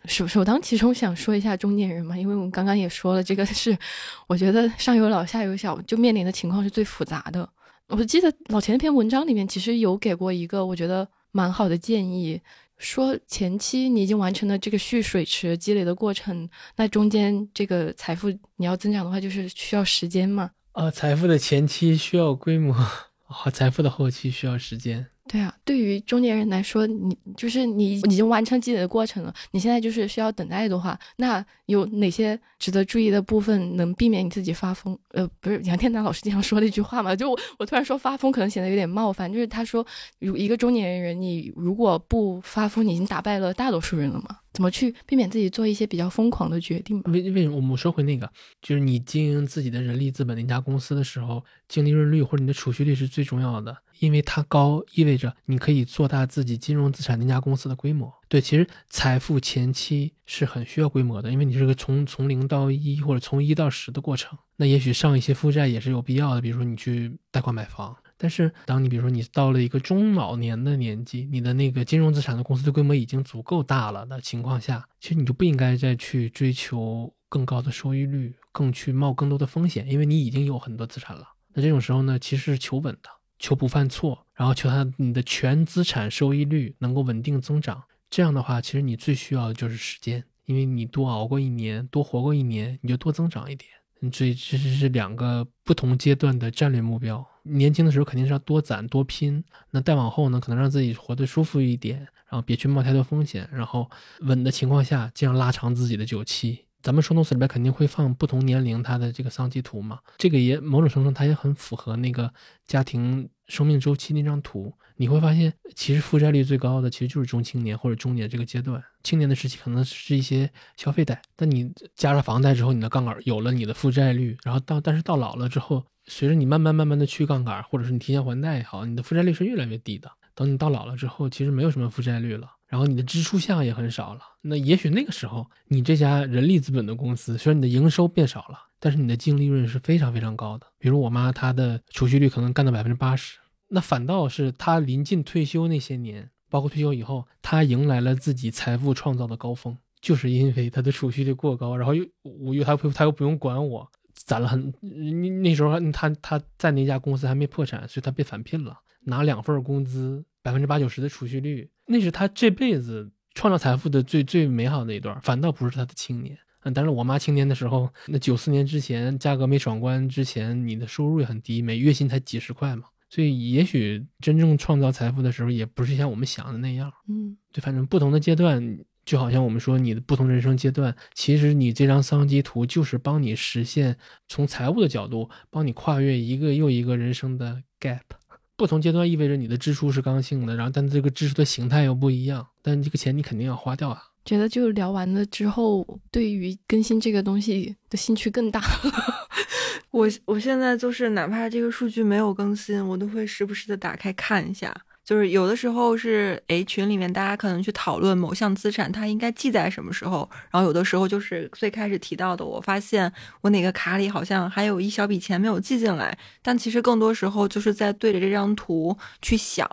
首首当其冲想说一下中年人嘛，因为我们刚刚也说了，这个是我觉得上有老下有小，就面临的情况是最复杂的。我记得老钱那篇文章里面其实有给过一个我觉得蛮好的建议，说前期你已经完成了这个蓄水池积累的过程，那中间这个财富你要增长的话就是需要时间嘛。呃，财富的前期需要规模，哦，财富的后期需要时间。对啊，对于中年人来说，你就是你已经完成积累的过程了，你现在就是需要等待的话，那有哪些值得注意的部分能避免你自己发疯？呃，不是杨天南老师经常说的一句话嘛，就 我, 我突然说发疯可能显得有点冒犯，就是他说一个中年人你如果不发疯，你已经打败了大多数人了嘛。怎么去避免自己做一些比较疯狂的决定吧？为为什么我们说回那个，就是你经营自己的人力资本的一家公司的时候，净利润率或者你的储蓄率是最重要的，因为它高意味着你可以做大自己金融资产那家公司的规模。对，其实财富前期是很需要规模的，因为你是个从从零到一或者从一到十的过程。那也许上一些负债也是有必要的，比如说你去贷款买房。但是当你比如说你到了一个中老年的年纪，你的那个金融资产的公司的规模已经足够大了的情况下，其实你就不应该再去追求更高的收益率，更去冒更多的风险，因为你已经有很多资产了。那这种时候呢，其实是求稳的，求不犯错，然后求它你的全资产收益率能够稳定增长。这样的话其实你最需要的就是时间，因为你多熬过一年，多活过一年，你就多增长一点。所以这是两个不同阶段的战略目标。年轻的时候肯定是要多攒多拼，那再往后呢，可能让自己活得舒服一点，然后别去冒太多风险，然后稳的情况下这样拉长自己的久期。咱们show notes里边肯定会放不同年龄他的这个丧期图嘛，这个也某种程度它也很符合那个家庭生命周期那张图。你会发现其实负债率最高的其实就是中青年或者中年这个阶段。青年的时期可能是一些消费贷，但你加了房贷之后，你的杠杆有了，你的负债率，然后到但是到老了之后，随着你慢慢慢慢的去杠杆，或者是你提前还贷也好，你的负债率是越来越低的。等你到老了之后，其实没有什么负债率了，然后你的支出项也很少了。那也许那个时候你这家人力资本的公司，虽然你的营收变少了，但是你的净利润是非常非常高的。比如我妈她的储蓄率可能干到 百分之八十， 那反倒是她临近退休那些年，包括退休以后，她迎来了自己财富创造的高峰，就是因为她的储蓄率过高，然后又我又她她又不用管我，攒了很那时候他他在那家公司还没破产，所以他被返聘了，拿两份工资，百分之八九十的储蓄率，那是他这辈子创造财富的最最美好的一段，反倒不是他的青年。嗯，但是我妈青年的时候，那九四年之前价格没闯关之前，你的收入也很低，每月薪才几十块嘛，所以也许真正创造财富的时候，也不是像我们想的那样。嗯，对，反正不同的阶段。就好像我们说你的不同人生阶段，其实你这张桑基图就是帮你实现，从财务的角度帮你跨越一个又一个人生的 gap。 不同阶段意味着你的支出是刚性的，然后但这个支出的形态又不一样，但这个钱你肯定要花掉啊。觉得就聊完了之后，对于更新这个东西的兴趣更大了。我我现在就是哪怕这个数据没有更新，我都会时不时的打开看一下，就是有的时候是诶群里面大家可能去讨论某项资产它应该记在什么时候，然后有的时候就是最开始提到的，我发现我哪个卡里好像还有一小笔钱没有记进来，但其实更多时候就是在对着这张图去想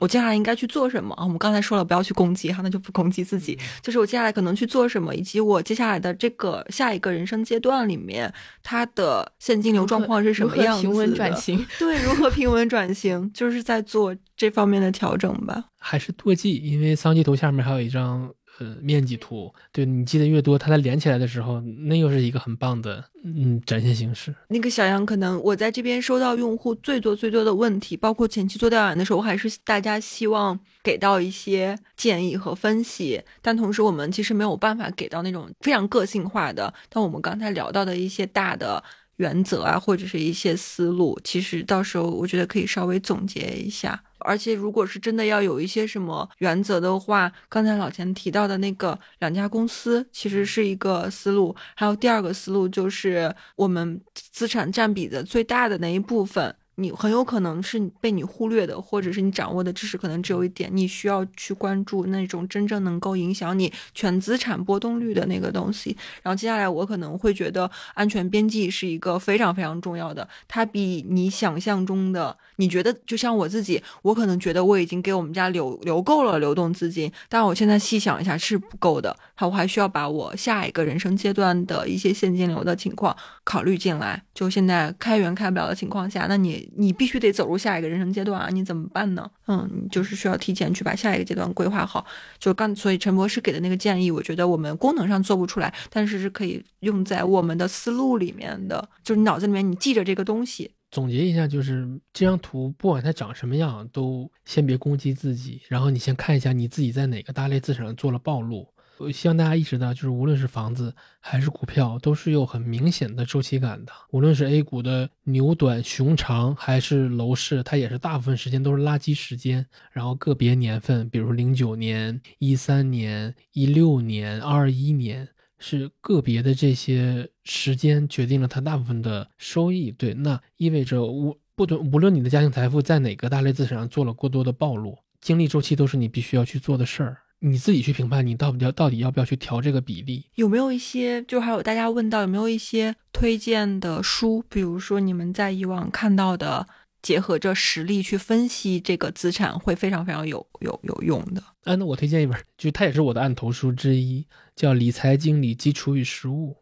我接下来应该去做什么。我们刚才说了不要去攻击哈，那就不攻击自己，就是我接下来可能去做什么，以及我接下来的这个下一个人生阶段里面它的现金流状况是什么样子的，如何平稳转型。对，如何平稳转型，就是在做这方面的调整吧。还是多记，因为桑基图下面还有一张呃面积图，对，你记得越多，它在连起来的时候，那又是一个很棒的嗯展现形式。那个小杨，可能我在这边收到用户最多最多的问题，包括前期做调研的时候，我还是大家希望给到一些建议和分析，但同时我们其实没有办法给到那种非常个性化的，但我们刚才聊到的一些大的原则啊，或者是一些思路，其实到时候我觉得可以稍微总结一下。而且如果是真的要有一些什么原则的话，刚才老钱提到的那个两家公司其实是一个思路，还有第二个思路就是我们资产占比的最大的那一部分，你很有可能是被你忽略的，或者是你掌握的知识可能只有一点，你需要去关注那种真正能够影响你全资产波动率的那个东西。然后接下来我可能会觉得安全边际是一个非常非常重要的，它比你想象中的，你觉得就像我自己，我可能觉得我已经给我们家留留够了流动资金，但我现在细想一下是不够的，我还需要把我下一个人生阶段的一些现金流的情况考虑进来，就现在开源开不了的情况下，那你你必须得走入下一个人生阶段啊，你怎么办呢？嗯，你就是需要提前去把下一个阶段规划好。就刚所以陈博士给的那个建议，我觉得我们功能上做不出来，但是是可以用在我们的思路里面的，就是脑子里面你记着这个东西。总结一下，就是这张图不管它长什么样，都先别攻击自己，然后你先看一下你自己在哪个大类资产上做了暴露。我希望大家意识到，就是无论是房子还是股票，都是有很明显的周期感的。无论是 A 股的牛短熊长，还是楼市，它也是大部分时间都是垃圾时间。然后个别年份，比如零九年、一三年、一六年、二十一年，是个别的这些时间决定了它大部分的收益。对，那意味着无不无论你的家庭财富在哪个大类资产上做了过多的暴露，经历周期都是你必须要去做的事儿。你自己去评判你到底要到底要不要去调这个比例。有没有一些，就还有大家问到有没有一些推荐的书，比如说你们在以往看到的结合着实例去分析这个资产会非常非常有有有用的。啊，那我推荐一本，就它也是我的案头书之一，叫《理财经理基础与实务》。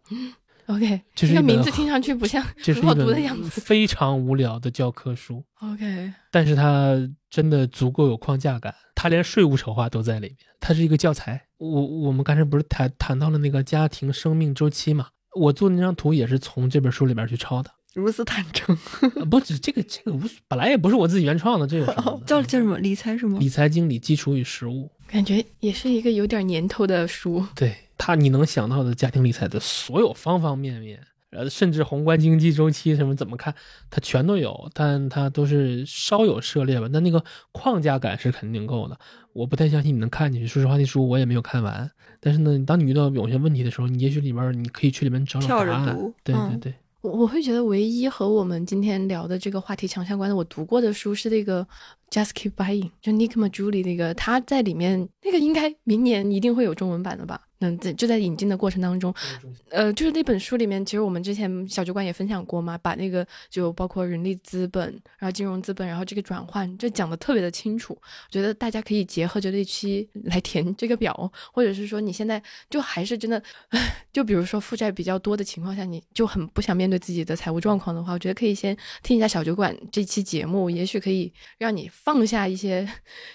OK， 这个名字听上去不像很好读的样子，非常无聊的教科书。OK， 但是它真的足够有框架感，它连税务丑化都在里面，它是一个教材。我我们刚才不是谈谈到了那个家庭生命周期嘛？我做那张图也是从这本书里边去抄的。如此坦诚，不止这个这个无本来也不是我自己原创的，这个叫叫什么理财什么理财经理基础与实务，感觉也是一个有点年头的书。对，它你能想到的家庭理财的所有方方面面，呃，甚至宏观经济周期什么怎么看，它全都有，但它都是稍有涉猎吧。但那个框架感是肯定够的。我不太相信你能看进去，说实话，那书我也没有看完。但是呢，当你遇到某些问题的时候，你也许里边你可以去里面找找答案。对对对。嗯，我会觉得唯一和我们今天聊的这个话题强相关的，我读过的书是那个 Just Keep Buying， 就 Nick Maggiulli 那个，他在里面那个应该明年一定会有中文版的吧？嗯，就在引进的过程当中，呃，就是那本书里面，其实我们之前小酒馆也分享过嘛，把那个就包括人力资本，然后金融资本，然后这个转换，这讲得特别的清楚。我觉得大家可以结合着这期来填这个表，或者是说你现在就还是真的，就比如说负债比较多的情况下，你就很不想面对自己的财务状况的话，我觉得可以先听一下小酒馆这期节目，也许可以让你放下一些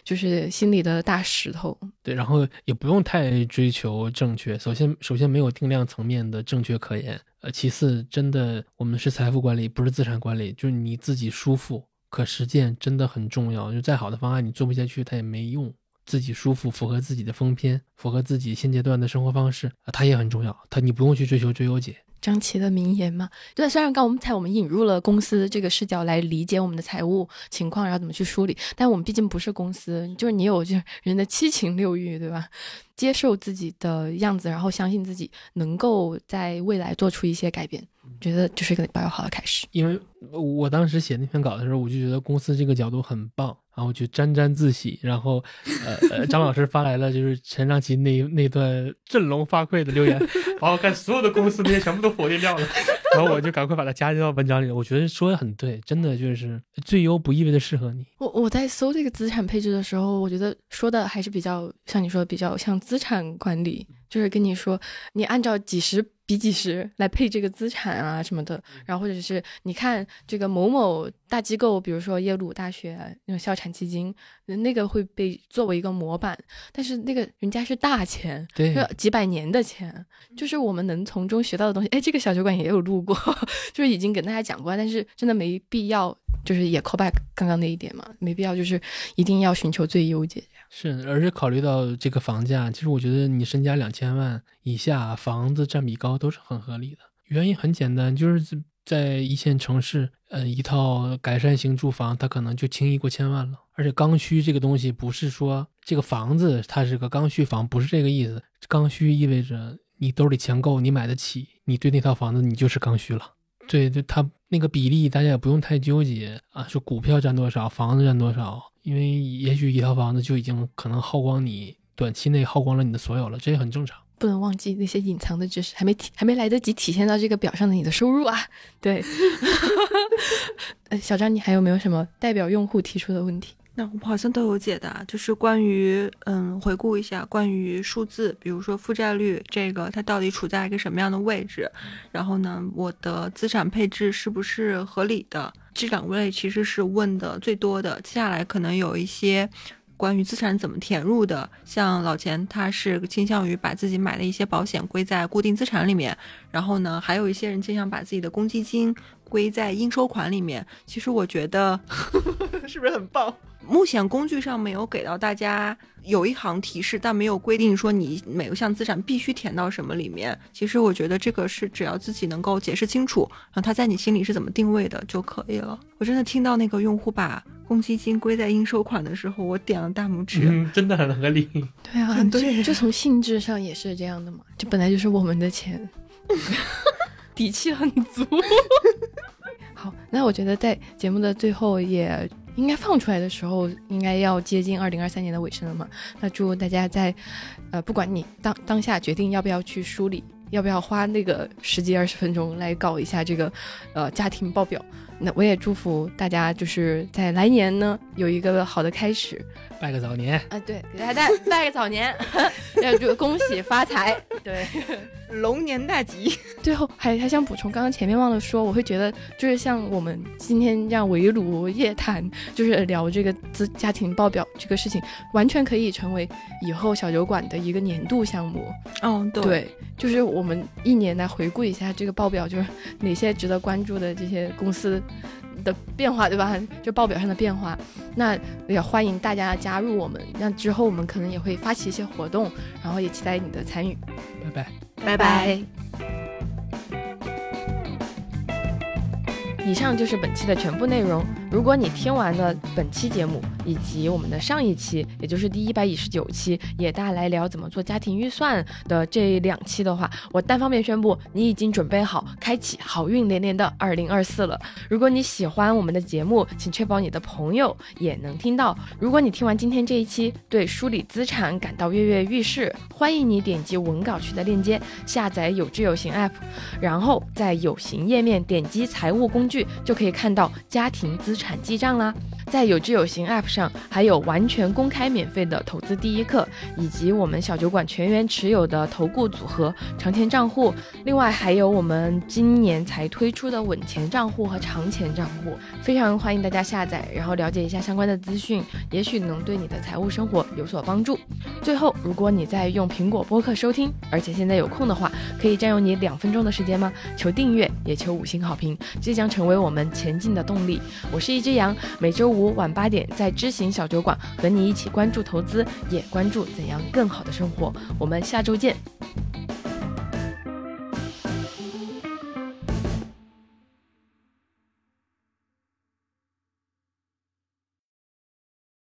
就是心里的大石头。对，然后也不用太追求正确，首先首先没有定量层面的正确可言，呃，其次真的我们是财富管理，不是资产管理，就是你自己舒服，可实践真的很重要。就再好的方案你做不下去，它也没用。自己舒服，符合自己的风偏，符合自己现阶段的生活方式，啊，它也很重要。它你不用去追求最优解。张琪的名言嘛，对，虽然刚才我们引入了公司这个视角来理解我们的财务情况，然后怎么去梳理，但我们毕竟不是公司，就是你有就是人的七情六欲，对吧？接受自己的样子，然后相信自己能够在未来做出一些改变，觉得这是一个比较好的开始。因为我当时写那篇稿的时候，我就觉得公司这个角度很棒。然后我就沾沾自喜，然后，呃，张老师发来了就是陈章奇那那段振聋发聩的留言，把我看所有的公司那些全部都否定掉了，然后我就赶快把它加进到文章里。我觉得说的很对，真的就是最优不意味着适合你。我我在搜这个资产配置的时候，我觉得说的还是比较像你说的，比较像资产管理，就是跟你说你按照几十比几十来配这个资产啊什么的，然后或者是你看这个某某大机构，比如说耶鲁大学那种校产基金，那个会被作为一个模板，但是那个人家是大钱，对，几百年的钱，就是我们能从中学到的东西。哎，这个小酒馆也有录过，就是已经跟大家讲过，但是真的没必要，就是也 call back 刚刚那一点嘛，没必要就是一定要寻求最优解。是，而是考虑到这个房价，其实我觉得你身家两千万以下，房子占比高都是很合理的。原因很简单，就是在一线城市，呃，一套改善型住房它可能就轻易过千万了。而且刚需这个东西不是说这个房子它是个刚需房，不是这个意思。刚需意味着你兜里钱够，你买得起，你对那套房子你就是刚需了。对对，它那个比例大家也不用太纠结啊，说股票占多少，房子占多少。因为也许一套房子就已经可能耗光你短期内耗光了你的所有了，这也很正常。不能忘记那些隐藏的知识，还没还没来得及体现到这个表上的你的收入啊。对，小张，你还有没有什么代表用户提出的问题？那我们好像都有解答，就是关于嗯，回顾一下关于数字，比如说负债率这个它到底处在一个什么样的位置，然后呢我的资产配置是不是合理的，这两类其实是问的最多的。接下来可能有一些关于资产怎么填入的，像老钱他是倾向于把自己买的一些保险归在固定资产里面，然后呢还有一些人倾向把自己的公积金归在应收款里面。其实我觉得是不是很棒，目前工具上没有给到大家有一行提示，但没有规定说你每个项资产必须填到什么里面。其实我觉得这个是只要自己能够解释清楚，然后它在你心里是怎么定位的就可以了。我真的听到那个用户把公积金归在应收款的时候，我点了大拇指、嗯、真的很合理。对啊，很对，就从性质上也是这样的嘛，这本来就是我们的钱底气很足好，那我觉得在节目的最后也应该放出来的时候应该要接近二零二三年的尾声了嘛，那祝大家在呃，不管你当当下决定要不要去梳理，要不要花那个十几二十分钟来搞一下这个呃家庭报表，那我也祝福大家就是在来年呢有一个好的开始，拜个早年啊，对，给大家拜个早年要祝恭喜发财，对，龙年大吉。最后还还想补充，刚刚前面忘了说，我会觉得就是像我们今天这样围炉夜谈，就是聊这个资家庭报表这个事情，完全可以成为以后小酒馆的一个年度项目。嗯、哦，对，对，就是我们一年来回顾一下这个报表，就是哪些值得关注的这些公司的变化，对吧？就报表上的变化，那也欢迎大家加入我们。那之后我们可能也会发起一些活动，然后也期待你的参与。拜拜，拜拜。以上就是本期的全部内容。如果你听完了本期节目以及我们的上一期，也就是第一百一十九期也带来聊怎么做家庭预算的这两期的话，我单方面宣布你已经准备好开启好运连连的二零二四了。如果你喜欢我们的节目，请确保你的朋友也能听到。如果你听完今天这一期对梳理资产感到跃跃欲试，欢迎你点击文稿区的链接下载有知有行 app， 然后在有行页面点击财务工具就可以看到家庭资产记账啦。在有知有行 app 上还有完全公开免费的投资第一课，以及我们小酒馆全员持有的投顾组合长钱账户，另外还有我们今年才推出的稳钱账户和长钱账户，非常欢迎大家下载，然后了解一下相关的资讯，也许能对你的财务生活有所帮助。最后，如果你在用苹果播客收听，而且现在有空的话，可以占用你两分钟的时间吗？求订阅也求五星好评，这将成为我们前进的动力。我是一只羊，每周五晚八点在知行小酒馆和你一起关注投资，也关注怎样更好的生活。我们下周见。